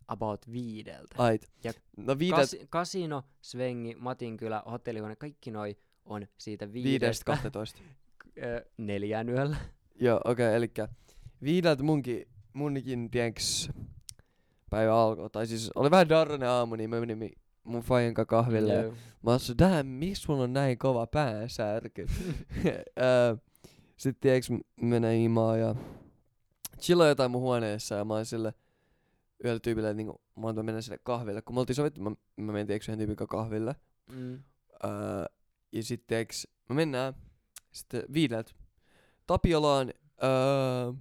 about viideltä. Ait. Ja no viideltä. Kas, kasino, Svengi, Matinkylä, hotellihuone, kaikki noi on siitä viidestä. Viidestä kahteentoista. Neljään yöllä. Joo, okei, okay, elikkä viideltä munkin, munkin tienks päivä alkoi. Tai siis oli vähän darranen aamu, niin mä menin mun faijan kanssa kahville. Yeah. Mä assoin, damn, miksi mulla on näin kova päänsärky? Sitten tiiäks mennä imaa ja chillaan jotain mun huoneessa ja mä oon sille yhdellä tyypillä, että niinku, mä oon mennä sille kahville. Kun me oltiin sovittu, mä, mä menin tiiäks yhden tyypillä kahville. Mm. Uh, ja sit tiiäks, mä mennään sitten viideltä Tapiolaan. Uh,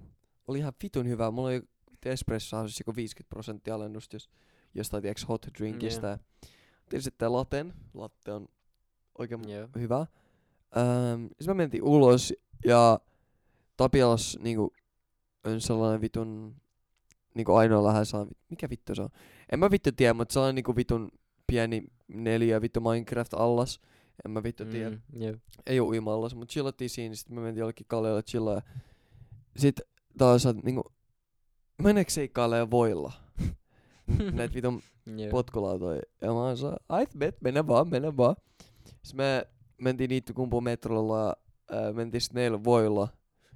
oli ihan vitun hyvää. Mulla oli espressohausissa joku viisikymmentä prosenttia alennusta jos, jostain tiiäks hot drinkistä. Yeah. Otin sitten laten. Latte on oikein yeah. hyvä. Uh, sitten mä mentiin ulos. Ja Tapiolas niinku on sellainen vitun niinku ainoa lähes saan. Mikä vittu se on? En mä vittu tiedä, mutta sellainen niinku vitun pieni neljä vittu Minecraft-allas. En mä vittu tiedä. Mm, yeah. Ei oo uima-allas, mut chillattiin siinä. Sitten mä mentiin jollekin Kaleelle chillaan. Sit taas saat niinku... Meneekö se Kaleen voilla? Näit vitun yeah. potkulautoja. Ja mä oon saa, I bet, mennä vaan, mennä vaan. Sit mä mentiin Nittukumpuun metrolla. Öö, mentiin sit neillä voilla,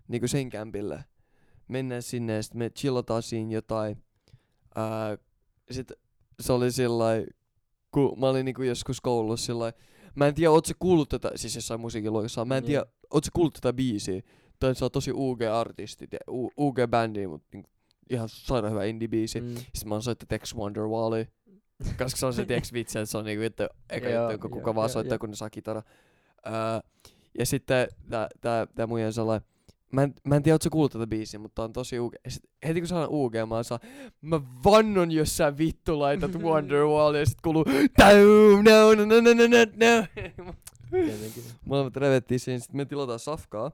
niinku sen kämpille. Mennään sinne ja sit me chillataan siinä jotain. Öö, sit se oli sillai, ku mä olin niinku joskus koulussa sillai, mä en tiedä, oot sä kuullut tätä, siis jossain musiikiluokassa, mä en tiedä, oot sä kuullut tätä biisiä. Tai se on tosi U G-artisti, U G-bändi, mut niinku, ihan sairaan hyvä indie-biisi. Mm. Sitten mä oon soittanut Tex Wonderwallia, koska se on se Tex-vitsi, että se on niinku juttu, eka juttu, jonka kuka vaan soittaa, kun ne saa kitara. Uh, ja sitten tää, tää, tää muijan sellainen, mä en, mä en tiedä, ootko sä kuullut tätä biisiä, mutta on tosi U G. Heti kun saadaan U G, mä oon saa, mä vannon, jos sä vittu laitat Wonderwall, ja sit kuuluu Taum, no, no, no, no, no, no. Molemmat revettiin siinä, sit me tilataan safkaa.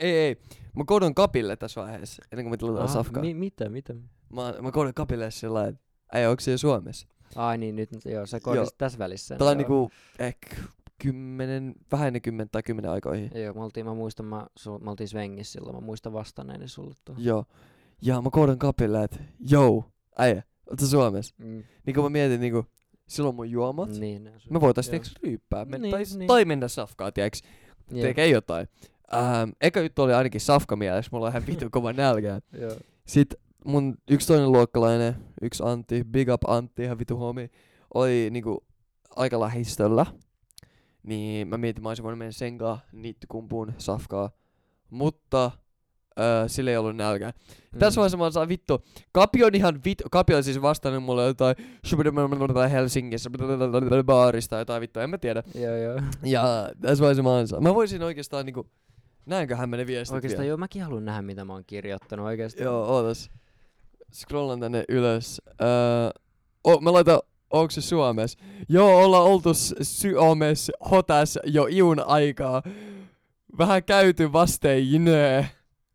Ei, ei, mä koodan Kapille tässä vaiheessa, ennen kuin me tilataan Aha, safkaa. Mi- mitä, mitä? Mä, mä koodan Kapille sellainen, äijä, onko se jo Suomessa? Ai niin, nyt joo, sä koodasit tässä välissä. Tää on niinku, ehkä... Kymmenen, vähän ennen kymmentä tai kymmenen aikoihin. Joo, mä, oltiin, mä muistan, mä, sul, mä oltiin Svengissä silloin, mä muistan vastanneeni sulle tuohon. Joo, ja mä koodan Kapille, että joo, äijä, ootko Suomessa? Mm. Niin kun mä mietin, niin kun, silloin mun juomat, niin, me voitais tiiäks ryyppää, men, niin, tai, niin. tai mennä safkaa, tiiäks, tekee jotain. Ähm, eka juttu oli ainakin safka mielessä, mulla on ihan vitun kova nälkää. Sitten mun yksi toinen luokkalainen, yksi Antti, big up Antti, ihan vitu homi, oli niinku aika lähistöllä. Niin mä mietin, mä olisin voinut mennä Senkaan, Nittukumpuun, safkaa. Mutta öö, sillä ei ollut nälkää. Mm. Tässä vaiheessa mä saan vittu. Kapi on ihan vittu. Kapi on siis vastannut mulle jotain Helsingissä baarista jotain vittu, en mä tiedä. Joo joo. Ja tässä vaiheessa mä ansaan. Mä voisin oikeastaan niinku... Näinköhän me ne viestit oikeastaan vielä? Joo, mäkin haluan nähdä mitä mä oon kirjoittanut oikeastaan. Joo, ootas. Scrollan tänne ylös. Öö, oh, mä laitan... Onko se Suomessa? Joo, ollaan oltu Suomessa hotas jo iun aikaa. Vähän käyty vasteen jinöö.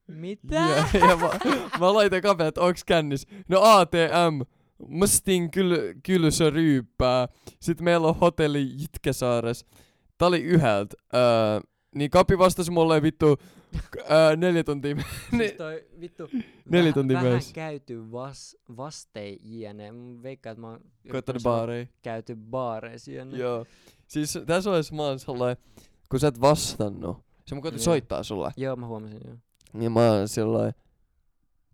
Mitä? Ja, ja mä, mä laitan Kapelle, että onks kännis? No A T M. Mustin kyl, kylsö ryyppää. Sitten meillä on hotelli Jätkäsaaressa. Tää oli yhdeltä. Öö, niin Kapi vastasi mulle vittu öö, neljä tuntia. Siis toi vittu. Neljä tuntia Väh, vähän käyty vas, vastei jne. Mä veikkaan, että mä oon koittanut baarei. Käyty baareissa jne. Joo. Siis tässä olisi mä oon sellainen, kun sä et vastannut. Se mä koitin soittaa sulle. Joo, mä huomasin joo. Ja mä oon sellainen.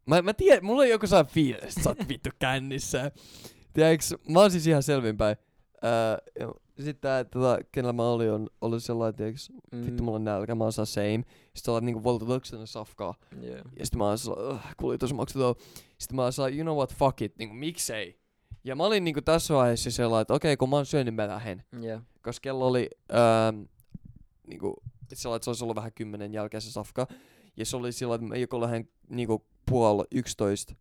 Mä, mä tiedän, mulla on joku saa fiilis, sä oot vittu kännissä. Tiedäks, mä oon siis ihan selvinpäin. Öö, Sitten tota, kenellä mä olin, on ollut sellainen, tiiäks, mm. vittu mulla on nälkä, mä oon saa same. Sitten ollaan niinku voltatoksena safkaa. Yeah. Ja sit mä oon sellainen, kulitus maksuton. Sitten mä oon sellainen, you know what, fuck it, niinku miksei. Ja mä olin niinku tässä vaiheessa sellainen, että okei, okay, kun mä oon syönyt, mä lähen. Yeah. Koska kello oli ähm, niinku, sellainen, että se olisi ollut vähän kymmenen jälkeen se safka. Ja se oli sellainen, että mä joko lähden niinku puoli yksitoista.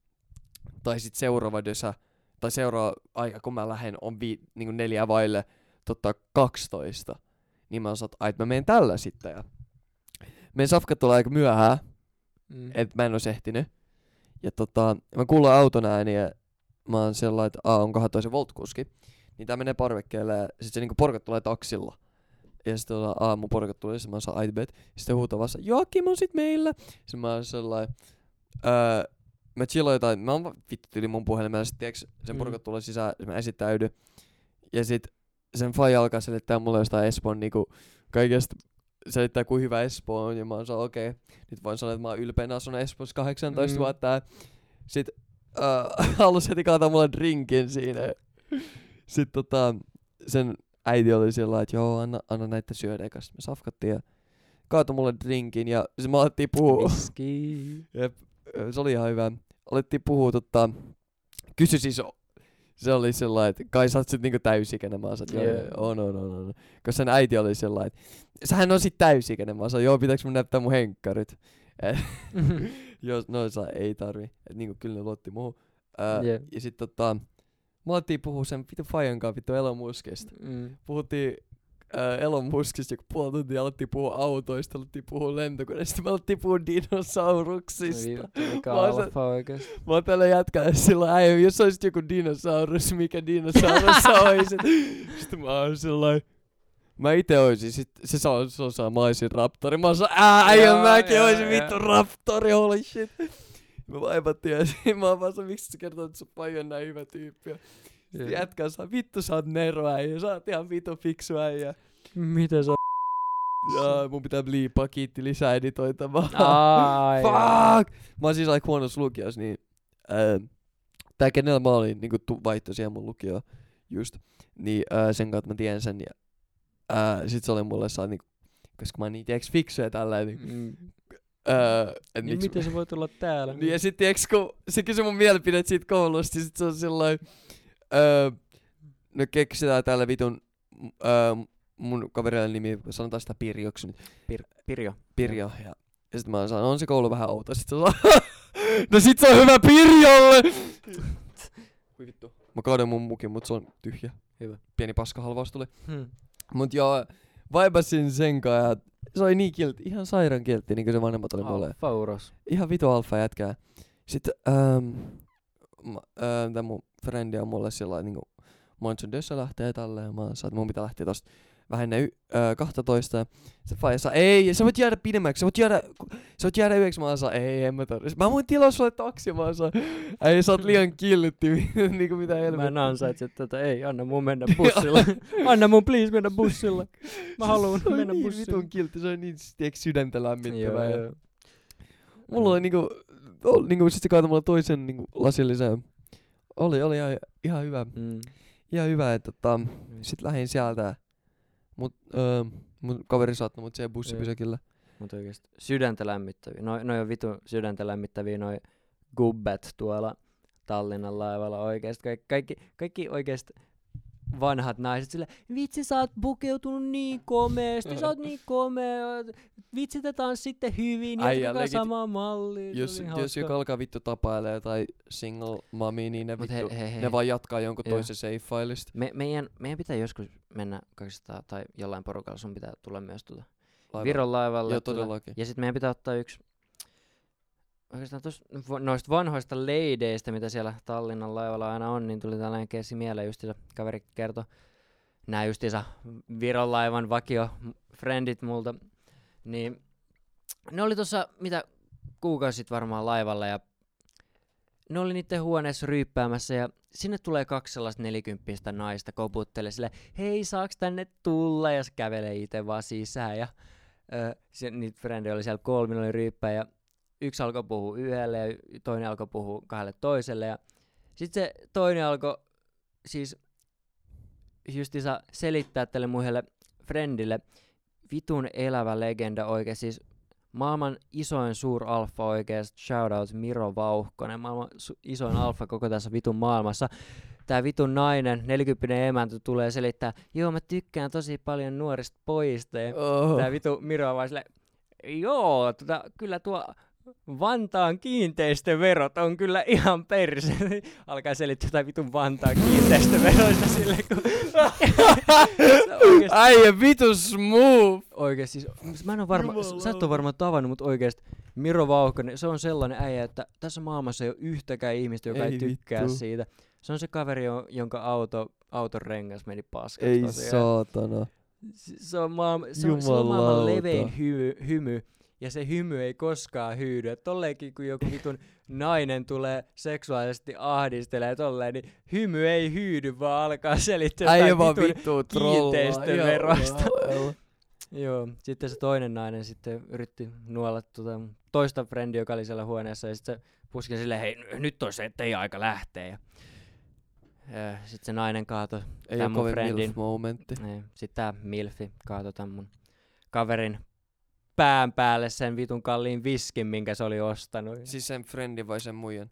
Tai sit seuraava desä, tai seuraava aika, kun mä lähden, on vii, niinku neljä vaille. Totta kaksitoista, niin mä oon ai, että mä menen tällä sitten. Ja meidän safka tulee aika myöhään, mm. että mä en ois ehtinyt. Ja tota, mä kuulen auton ääniä, ja mä oon sellainen, että aah, onkohan toi se voltkuski. Niin tää menee parvekkeelle, ja sit se niinku porkat tulee taksilla. Ja sit tota, aah, mun porkat tulee, ja mä oon saa ai, bet. Sitten huutaa vasta, Joakim on sit meillä. Sitten mä oon sellainen, öö, mä chilloin jotain, mä oon vittu tyli mun puhelimella. Sit tiiäks, sen porkat tulee sisään, ja mä esittäydy. Ja sit sen faija alkaa selittää mulle jostain Espoon niinku kaikesta, selittää kuin hyvä Espoo on, ja mä oon saa okei, okay, nyt voin sanoa, että mä oon ylpeänä asunut Espoossa kahdeksantoista mm. vuotta. Sit äh, halus heti kaataa mulle drinkin siinä. Sit tota, sen äiti oli sillä, että joo, anna, anna näitä syödä ekas. Me safkattiin ja kaatoi mulle drinkin, ja sit mä alettiin puhua. Jep, se oli ihan hyvä. Alettiin puhua tota, kysy siis se oli sellainen, että kai sä oot sit niinku täysikäinen. Mä oon yeah. oh, no, no, no. Koska sen äiti oli sellainen, että sähän on sit täysikäinen. Mä oon joo, pitääks mun näyttää mun henkkarit? Mm-hmm. Jos noissa ei tarvi. Et niinku kyllä ne luotti muuhun. Uh, yeah. Ja sit tota, mä alettiin puhua sen vittu faijan kanssa vittu Elon Muskista. Mm. Puhuttiin uh, Elon Muskista joku puoli tuntia, alettiin puhua autoista, alettiin puhua lentokoneista, me alettiin puhua dinosauruksista. Mä oon tällä jätkää silloin, äijä, jos olisit joku dinosaurus, mikä dinosaurus sä oisit? Sitten mä oon sellainen, mä ite oisin, sit se saa, se saa, mä oisin raptori, mä oon sellainen, ää, äijä, mäkin oisin vittu raptori, holy shit. Mä vaivattiin ja siinä mä oon vaan sellainen, miksi sä kertoo, että sun paija on näin hyvä tyyppi. Sitten jätkää saa, vittu sä oot neroäijä, sä oot ihan vittu fiksu äijä. Mitä sä Jaa, mun pitää bliipaa, kiitti lisää editoitamaan. Fuck! Mä oon siis aika huonossa lukiossa, niin ää, tää kenellä mä olin, niinku vaihtoi siihen mun lukioon just, niin ää, sen kautta mä tiedän sen, ja ää, sit se oli mulle saa niinku, koska mä oon niitä eks fiksuja tällä, niin mm. Öö, niin miksi... miten se voi tulla täällä? Niin, ja sit tiiäks, kun se kysyi mun mielipidet siitä koulusta, sit se on silloin, öö, no keksitään täällä vitun, öö, mun kaverille nimi, sanotaan sitä Pirjoksi nyt. Pir- Pirjo. Pirjo, ja, ja sit mä oon sanonut, on se koulu vähän outo, sit se on, no sit se on hyvä Pirjolle! Kui vittu. Mä kaadoin mun mukin, mut se on tyhjä. Hyvä. Pieni paskahalvaus tuli. Hmm. Mut joo, vaibasin sen kanssa. Se oli niin kiltti, ihan sairaan kiltti, niin kuin se vanhemmat oli mulle. Fauros. Ihan vitu alfa jätkää. Sitten ähm, äh, tämä mun frendi on mulle sillä lailla, niin kuin Monson Dössä lähtee tälleen. Mä oon että mun pitää lähteä tosta vähän ennen äh, kaksitoista. Se faija ei, sä voit jäädä pidemmäksi, sä voit jäädä, sä voit jäädä yhdeksi. Mä oon ei, en mä tarvitse. Mä voin tilaa sulle taksi, mä oon ei, sä oot liian kiltti, niin kuin mitä helvettä. Mä en ansaitse tätä, ei, anna mun mennä bussilla. Anna mun please mennä bussilla. Mä haluun mennä niin bussilla. Se on niin vitun kiltti, se on niin tiiäks, sydäntä lämmittävää. Joo, joo. Mulla oli niinku, niinku sit se kaatoi mulla toisen niinku lasillisen. Oli, oli ihan, ihan hyvä. Mm. Ihan hyvä, että tota, mm. sit lähdin sieltä. Mut öö, mun kaveri saattaa mut siihen bussipysäkille. Mut oikeesti sydäntä lämmittäviä. Noi, noi on vitu sydäntä lämmittäviä noi gubbet tuolla Tallinnan laivalla oikeesti. Kaikki, kaikki, kaikki oikeesti vanhat naiset sille, vitsi sä oot bukeutunut niin komeesti, sä oot niin komea, vitsi te tanssitte hyvin, jatkakaa samaa mallia. Jos, jos joku alkaa vittu tapailee tai single mami, niin ne, vittu, he, he, he. ne vaan jatkaa jonkun joo. toisen seiffailista. Me, meidän, meidän pitää joskus mennä kaksisataa tai jollain porukalla, sun pitää tulla myös tuota laiva. Viron laivalle. Joo, todellakin. Ja sit meidän pitää ottaa yksi, oikeastaan tuossa noista vanhoista leideistä, mitä siellä Tallinnan laivalla aina on, niin tuli tällainen keissi mieleen, justiinsa kaveri kertoi nää justiinsa Viron laivan vakio-friendit multa, niin ne oli tuossa mitä kuukausi sitten varmaan laivalla ja ne oli niiden huoneessa ryyppäämässä ja sinne tulee kaksi sellaista nelikymppistä naista koputtelee silleen, hei saaks tänne tulla ja se kävelee itse vaan sisään ja ö, se, niitä frendejä oli siellä kolme, oli ryyppää ja yksi alkoi puhua yhdelle ja toinen alkoi puhua kahdelle toiselle ja sitten se toinen alkoi siis justiinsa selittää tälle muille friendille vitun elävä legenda oikein siis maailman isoin suuralfa oikeesti shoutout Miro Vauhkonen maailman su- isoin alfa koko tässä vitun maailmassa. Tää vitun nainen, nelikymppinen emäntä tulee selittää, joo mä tykkään tosi paljon nuorista pojista ja oh. Tää vitu Miro on vaan silleen, joo tota, kyllä tuo Vantaan kiinteistöverot on kyllä ihan perse. Alkaa selittää jotain vitun Vantaan kiinteistöveroista sille, kun... oikeasti... Ai ja vitu smooth! Oikeesti siis, mä en oo varma, sä et oo varmaan tavannut, mut oikeesti Miro Vauhkonen, se on sellainen äijä, että tässä maailmassa ei oo yhtäkään ihmistä, joka ei, ei tykkää vittu. Siitä. Se on se kaveri, jonka auto, auton rengas meni paskaksi. Ei tosiaan. Saatana. Se on, maailma, se on, se on maailman levein hymy. hymy. Ja se hymy ei koskaan hyydy. Et tolleenkin, kun joku vitun nainen tulee seksuaalisesti ahdistelee tolleen, niin hymy ei hyydy, vaan alkaa selittää jotain vitun kiinteistöverosta. Joo, sitten se toinen nainen sitten yritti nuolla tuota toista frendiä, joka oli siellä huoneessa, ja sitten se puski silleen, hei, nyt on se, ettei aika lähtee. Ja, ja sitten se nainen kaatoi tämän mun frendin. Milf-momentti. Sitten tämä milfi kaatoi tämän mun kaverin pään päälle sen vitun kalliin viskin, minkä se oli ostanut. Siis sen friendi vai sen muijan?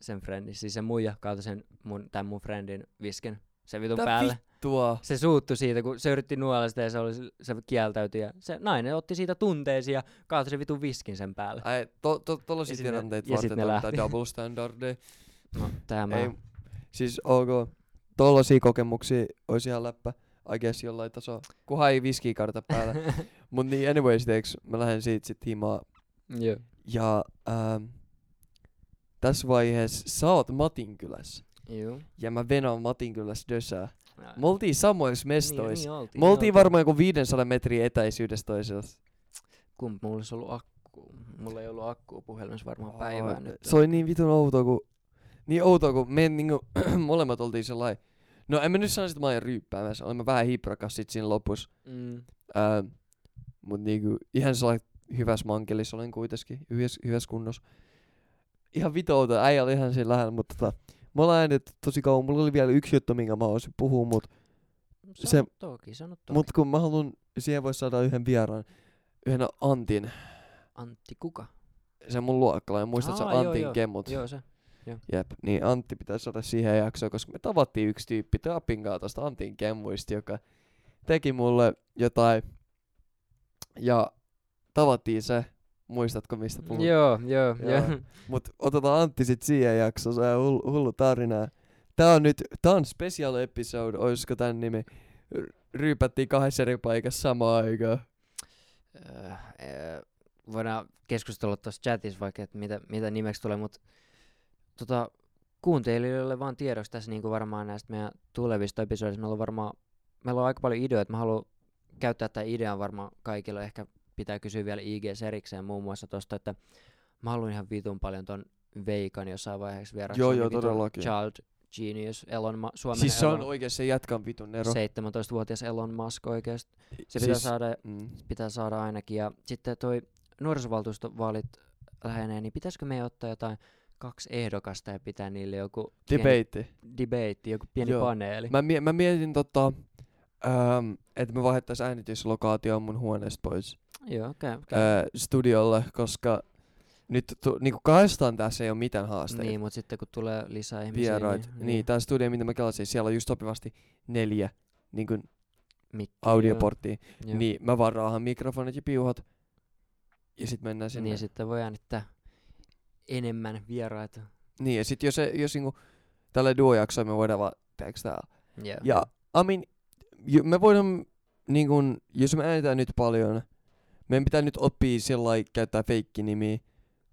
Sen friendi. Siis se muija kautta sen mun, tämän mun friendin viskin sen vitun tää päälle. Vittua. Se suuttui siitä, kun se yritti nuolla sitä ja se, oli, se kieltäytyi. Ja se nainen otti siitä tunteisiin ja kautta sen vitun viskin sen päälle. Ai, to, to, tollaisia tilanteita varten tarvitaan double standardeja. No, tämä. Ei, siis ok, tollaisia kokemuksia olisi ihan läppä. I guess jollain tasolla, kunhan ei viskiä karta päällä. Mut niin anyways, teiks, mä lähden siitä sit himaa. Yeah. Ja ähm, tässä vaiheessa sä oot Matinkylässä. Joo. Ja mä venaan Matinkylässä dösää. Me oltiin samoissa mestoissa. Niin, niin me oltiin varmaan joku viisisataa metriä etäisyydessä toisessa. Kumpi mulla olisi ollut akkuu? Mulla ei ollut akkuu puhelimessa varmaan päivää nyt. Se oli niin vitun outoa, kun... Niin outoa, kun me niinku molemmat oltiin sellain... No en mä nyt sano, että mä olin ryyppäämässä, olin mä vähän hiprakas sit siinä lopussa. Mm. Ähm, mut niinku ihan sellainen hyvässä mankelissa olin kuitenkin, hyvässä, hyvässä kunnossa. Ihan vitouta, äijä oli ihan siinä lähellä, mutta tota, mä olin äänet tosi kauan, mulla oli vielä yksi juttu, minkä mä olisin puhua, mut... Sano se, toki, sano toki. Mut kun mä haluun, siihen vois saada yhden vieraan, yhden Antin. Antti kuka? Se on mun luokkalainen, muistat sä Antin joo, kemmut? Joo, se. Joo. Jep, niin Antti pitäisi saada siihen jaksoon, koska me tavattiin yksi tyyppi Tapin kautta tosta Antin kemmuista, joka teki mulle jotain. Ja tavattiin se, muistatko mistä puhut? Joo, joo, joo. Mut otetaan Antti sit siihen jaksoon, se on hullu, hullu tarina. Tää on nyt, tää on special episode, oisko tän nimi? Ryypättiin kahdessa eri paikassa samaan aikaan. Öö, öö, voidaan keskustella tuossa chatissa vaikka, että mitä, mitä nimeksi tulee, mutta tota, kuuntelijoille vaan tiedoksi tässä niin kuin varmaan näistä meidän tulevista episodeista. Meillä on varmaan, meillä on aika paljon ideoita, mä haluan käyttää tämän idean varmaan kaikille. Ehkä pitää kysyä vielä I G:ssä erikseen muun muassa tuosta, että mä haluan ihan vitun paljon ton Veikan jossain vaiheessa vieraksi. Joo, joo, todellakin. Child Genius, Elon Ma- Suomen siis se Elon, on oikeesti se jätkän vitun ero. seitsemäntoistavuotias Elon Musk oikeesti. Se siis, pitää, saada, mm. pitää saada ainakin. Ja sitten toi nuorisovaltuustovaalit lähenee, niin pitäisikö me ottaa jotain kaksi ehdokasta ja pitää niille joku... Debate. Debate, joku pieni Joo. paneeli. Mä, mie- mä mietin tota, ähm, että me vaihdettaisiin äänityslokaatioon mun huoneesta pois. Joo, okei. Okay, okay. äh, studiolle, koska... Nyt tu- niinku kahdestaan tässä ei ole mitään haasteita. Niin, mutta sitten kun tulee lisää ihmisiä... Vieraita. Niin, niin, niin. Tämä studio, mitä mä kelasin, siellä on just sopivasti neljä niin kuin audioporttia. Joo. Niin mä vaan raahan mikrofonit ja piuhat ja sitten mennään sinne. Niin, sitten voi äänittää enemmän vieraita. Niin, ja sitten jos, jos niinku, tälle duo-jaksoon me voidaan vaan tekstää. Yeah. Ja, I mean, j- me voidaan, niin kuin, jos me äänitään nyt paljon, meidän pitää nyt oppia sellainen käyttää feikkinimiä.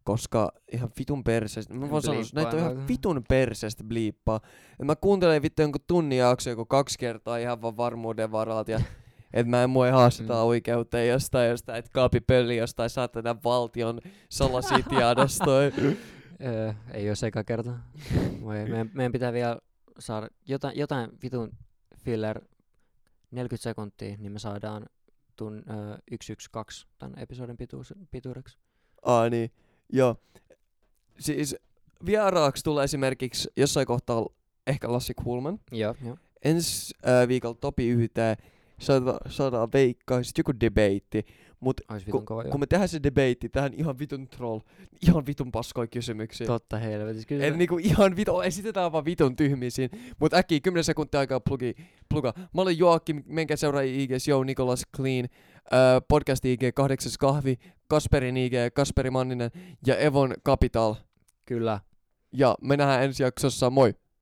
Koska ihan vitun perseestä, mä voin sanoa, näitä on ihan vitun perseestä bliippaa. Mä kuuntelen vittu jonkun tunnin jaksoa joku kaksi kertaa ihan vaan varmuuden varalta ja et mä en mua haasteta oikeuteen jostain jostain, et Kaapi pölli jostain, saat tätä valtion salaisia tiedostoja. Ei oo se eka kerta. Meidän pitää vielä saada jotain vitun filler neljäkymmentä sekuntia, niin me saadaan yksi yksi kaksi tän episodin pituudeksi. Aa niin. Joo. Siis vieraaksi tulee esimerkiksi jossain kohtaa ehkä Lassi Kuhlman. Joo, joo. Ensi äh, viikolla Topi Yten, saadaan Veikkaa, sit joku debeitti. Mut ku, kova, kun me tehdään se debeitti, tähän ihan vitun troll, ihan vitun paskoi kysymyksiä. Totta helvetis kyllä. Eli niinku ihan vitun, esitetään vaan vitun tyhmiä siinä. Mut äkkiä kymmenen sekuntia aikaa plugi, pluga. Mä olen Joakim, menkää seuraa I G:s, yo, Nikolas Clean. Uh, podcast I G, kahdeksas kahvi, Kasperin I G, Kasperi Manninen ja Evon Capital. Kyllä. Ja me nähdään ensi jaksossa, moi!